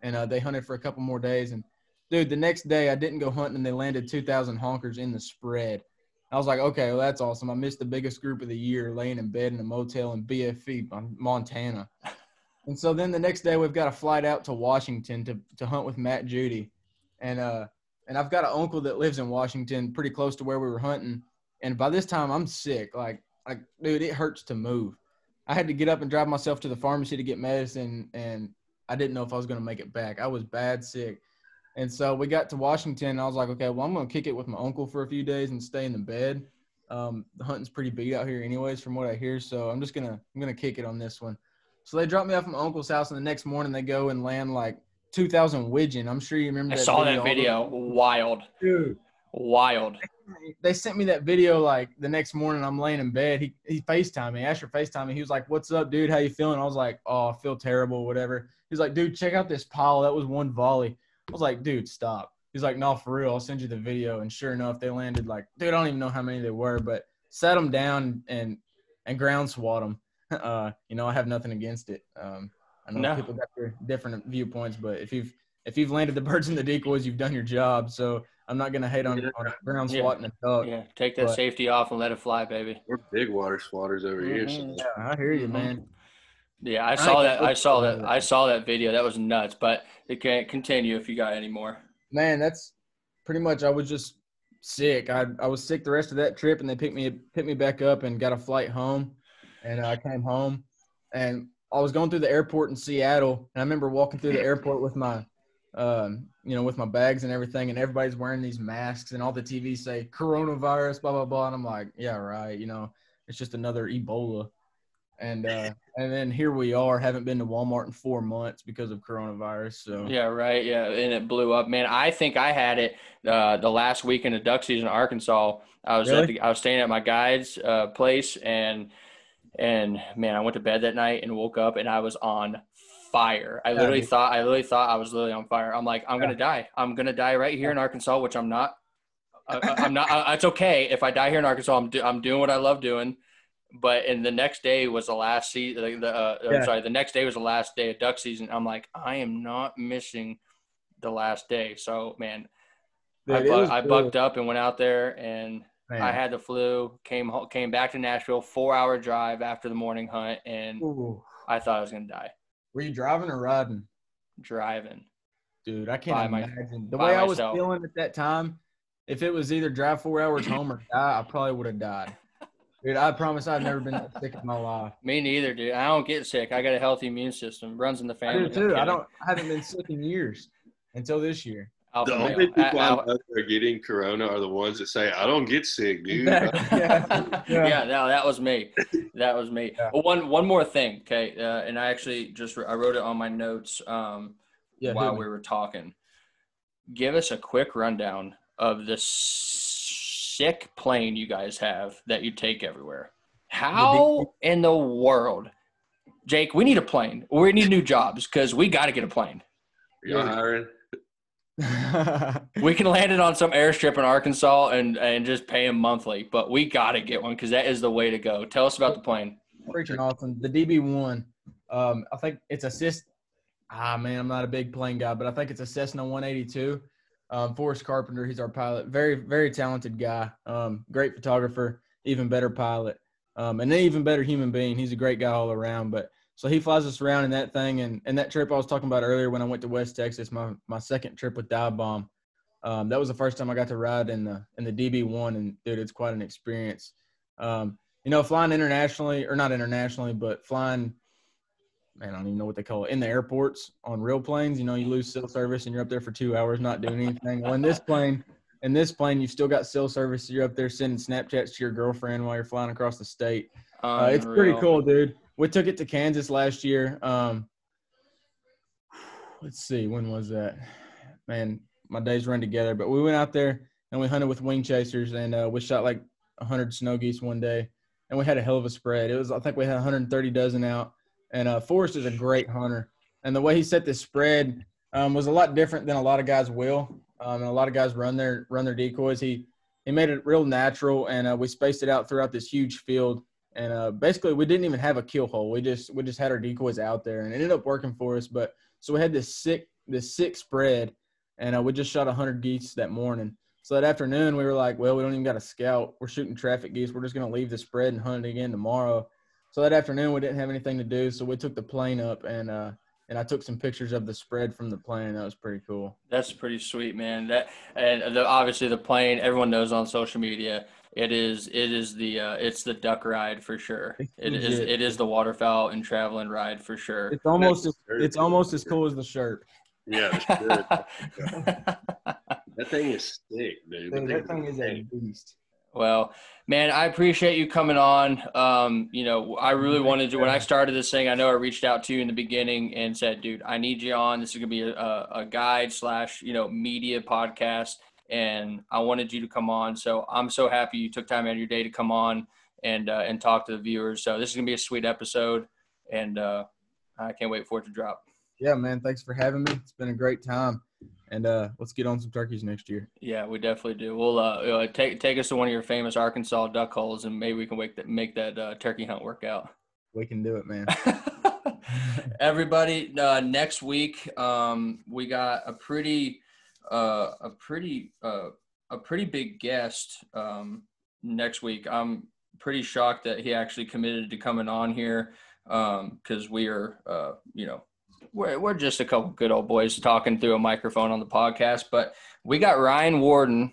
and uh, they hunted for a couple more days. And, dude, the next day I didn't go hunting, and they landed two thousand honkers in the spread. I was like, okay, well, that's awesome. I missed the biggest group of the year laying in bed in a motel in B F E, Montana. And so then the next day we've got a flight out to Washington to, to hunt with Matt Judy. And, uh, and I've got an uncle that lives in Washington pretty close to where we were hunting. And by this time I'm sick. Like, like dude, it hurts to move. I had to get up and drive myself to the pharmacy to get medicine, and I didn't know if I was going to make it back. I was bad sick. And so we got to Washington, and I was like, okay, well, I'm going to kick it with my uncle for a few days and stay in the bed. Um, the hunting's pretty big out here anyways from what I hear, so I'm just going to I'm gonna kick it on this one. So they dropped me off at my uncle's house, and the next morning they go and land like two thousand widgeon. I'm sure you remember that I saw video that video. Wild. Dude. Wild. They sent me that video like the next morning. I'm laying in bed. He he FaceTimed me. Asher FaceTimed me. He was like, "What's up, dude? How you feeling?" I was like, "Oh, I feel terrible, whatever." He's like, "Dude, check out this pile. That was one volley." I was like, "Dude, stop." He's like, "No, for real. I'll send you the video." And sure enough, they landed like, dude, I don't even know how many they were, but sat them down and and ground swat them. Uh, you know, I have nothing against it. Um, I know no. people got their different viewpoints, but if you've if you've landed the birds in the decoys, you've done your job. So I'm not going to hate on, on ground swatting yeah. a duck. Yeah, take that but, safety off and let it fly, baby. We're big water swatters over mm-hmm. here. So. Yeah, I hear you, man. Yeah, I saw I that. I saw that. I saw that video. That was nuts, but it can't continue if you got any more. Man, that's pretty much – I was just sick. I I was sick the rest of that trip, and they picked me, picked me back up and got a flight home, and I came home. And I was going through the airport in Seattle, and I remember walking through the airport with my – um you know with my bags and everything, and everybody's wearing these masks, and all the T Vs say coronavirus, blah blah blah, and I'm like, yeah, right, you know, it's just another Ebola. And uh and then here we are, haven't been to Walmart in four months because of coronavirus. So yeah, right, yeah, and it blew up, man. I think I had it uh the last weekend of duck season in Arkansas. I was really? at the, I was staying at my guide's uh place, and and man, I went to bed that night and woke up, and I was on fire. I literally thought, I literally thought I was literally on fire. I'm like, I'm yeah. going to die. I'm going to die right here in Arkansas, which I'm not, I, I'm not, I, it's okay. If I die here in Arkansas, I'm, do, I'm doing what I love doing. But, and the next day was the last season, the, uh, yeah. I'm sorry, the next day was the last day of duck season. I'm like, I am not missing the last day. So man, Dude, I, bu- I bucked up and went out there, and man. I had the flu, came home, came back to Nashville, four hour drive after the morning hunt. And Ooh. I thought I was going to die. Were you driving or riding? Driving. Dude, I can't imagine. The way I was feeling at that time, if it was either drive four hours home or die, I probably would have died. Dude, I promise I've never been that sick in my life. Me neither, dude. I don't get sick. I got a healthy immune system. Runs in the family. I do, too. I, don't, I haven't been sick in years until this year. The only people I know that are getting corona are the ones that say, I don't get sick, dude. yeah. yeah. yeah, no, that was me. That was me. Yeah. One one more thing, okay, uh, and I actually just – I wrote it on my notes um, yeah, while we were talking. Give us a quick rundown of the sick plane you guys have that you take everywhere. How in the world – Jake, we need a plane. We need new jobs because we got to get a plane. You're hiring? We can land it on some airstrip in Arkansas and and just pay them monthly, but we gotta get one because that is the way to go. Tell us about the plane. Freaking awesome. The D B one, um I think it's a Cess- ah man I'm not a big plane guy, but I think it's a Cessna one eighty-two. um Forrest Carpenter, he's our pilot, very very talented guy, um great photographer, even better pilot, um and an even better human being. He's a great guy all around. But So he flies us around in that thing. And, and that trip I was talking about earlier when I went to West Texas, my, my second trip with Dive Bomb, um, that was the first time I got to ride in the in the D B one. And, dude, it's quite an experience. Um, you know, flying internationally – or not internationally, but flying – man, I don't even know what they call it – in the airports on real planes. You know, you lose cell service and you're up there for two hours not doing anything. Well, in this plane – in this plane, you've still got cell service. You're up there sending Snapchats to your girlfriend while you're flying across the state. Uh, it's pretty cool, dude. We took it to Kansas last year. Um, let's see, when was that? Man, my days run together. But we went out there and we hunted with Wing Chasers, and uh, we shot like one hundred snow geese one day, and we had a hell of a spread. It was, I think we had one hundred thirty dozen out. And uh, Forrest is a great hunter, and the way he set this spread um, was a lot different than a lot of guys will. Um, and a lot of guys run their run their decoys. He he made it real natural, and uh, we spaced it out throughout this huge field. And uh, basically, we didn't even have a kill hole. We just we just had our decoys out there, and it ended up working for us. But so we had this sick this sick spread, and uh, we just shot one hundred geese that morning. So that afternoon, we were like, well, we don't even got a scout. We're shooting traffic geese. We're just going to leave the spread and hunt it again tomorrow. So that afternoon, we didn't have anything to do, so we took the plane up and uh, – and I took some pictures of the spread from the plane. That was pretty cool. That's pretty sweet, man. That and the, obviously the plane, everyone knows on social media, it is it is the uh, it's the duck ride for sure. It is it is the waterfowl and traveling ride for sure. It's almost as, it's almost as cool as the shirt. Yeah, the shirt. That thing is sick, dude. That, that thing is a beast. Well, man, I appreciate you coming on. Um, you know, I really wanted to, when I started this thing, I know I reached out to you in the beginning and said, dude, I need you on. This is going to be a, a guide slash, you know, media podcast. And I wanted you to come on. So I'm so happy you took time out of your day to come on and, uh, and talk to the viewers. So this is going to be a sweet episode, and uh, I can't wait for it to drop. Yeah, man. Thanks for having me. It's been a great time. And uh, let's get on some turkeys next year. Yeah, we definitely do. We'll uh, take take us to one of your famous Arkansas duck holes, and maybe we can make that, make that uh, turkey hunt work out. We can do it, man. Everybody, uh, next week um, we got a pretty uh, a pretty uh, a pretty big guest um, next week. I'm pretty shocked that he actually committed to coming on here because um, we are uh, you know. We're, we're just a couple good old boys talking through a microphone on the podcast, but we got Ryan Warden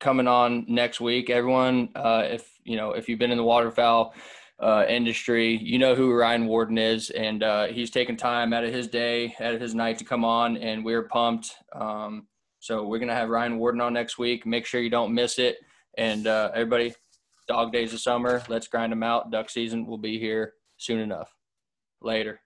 coming on next week. Everyone, uh, if you know, if you've been in the waterfowl uh, industry, you know who Ryan Warden is, and uh, he's taking time out of his day, out of his night to come on, and we're pumped. Um, so we're going to have Ryan Warden on next week. Make sure you don't miss it. And uh, everybody, dog days of summer, let's grind them out. Duck season will be here soon enough. Later.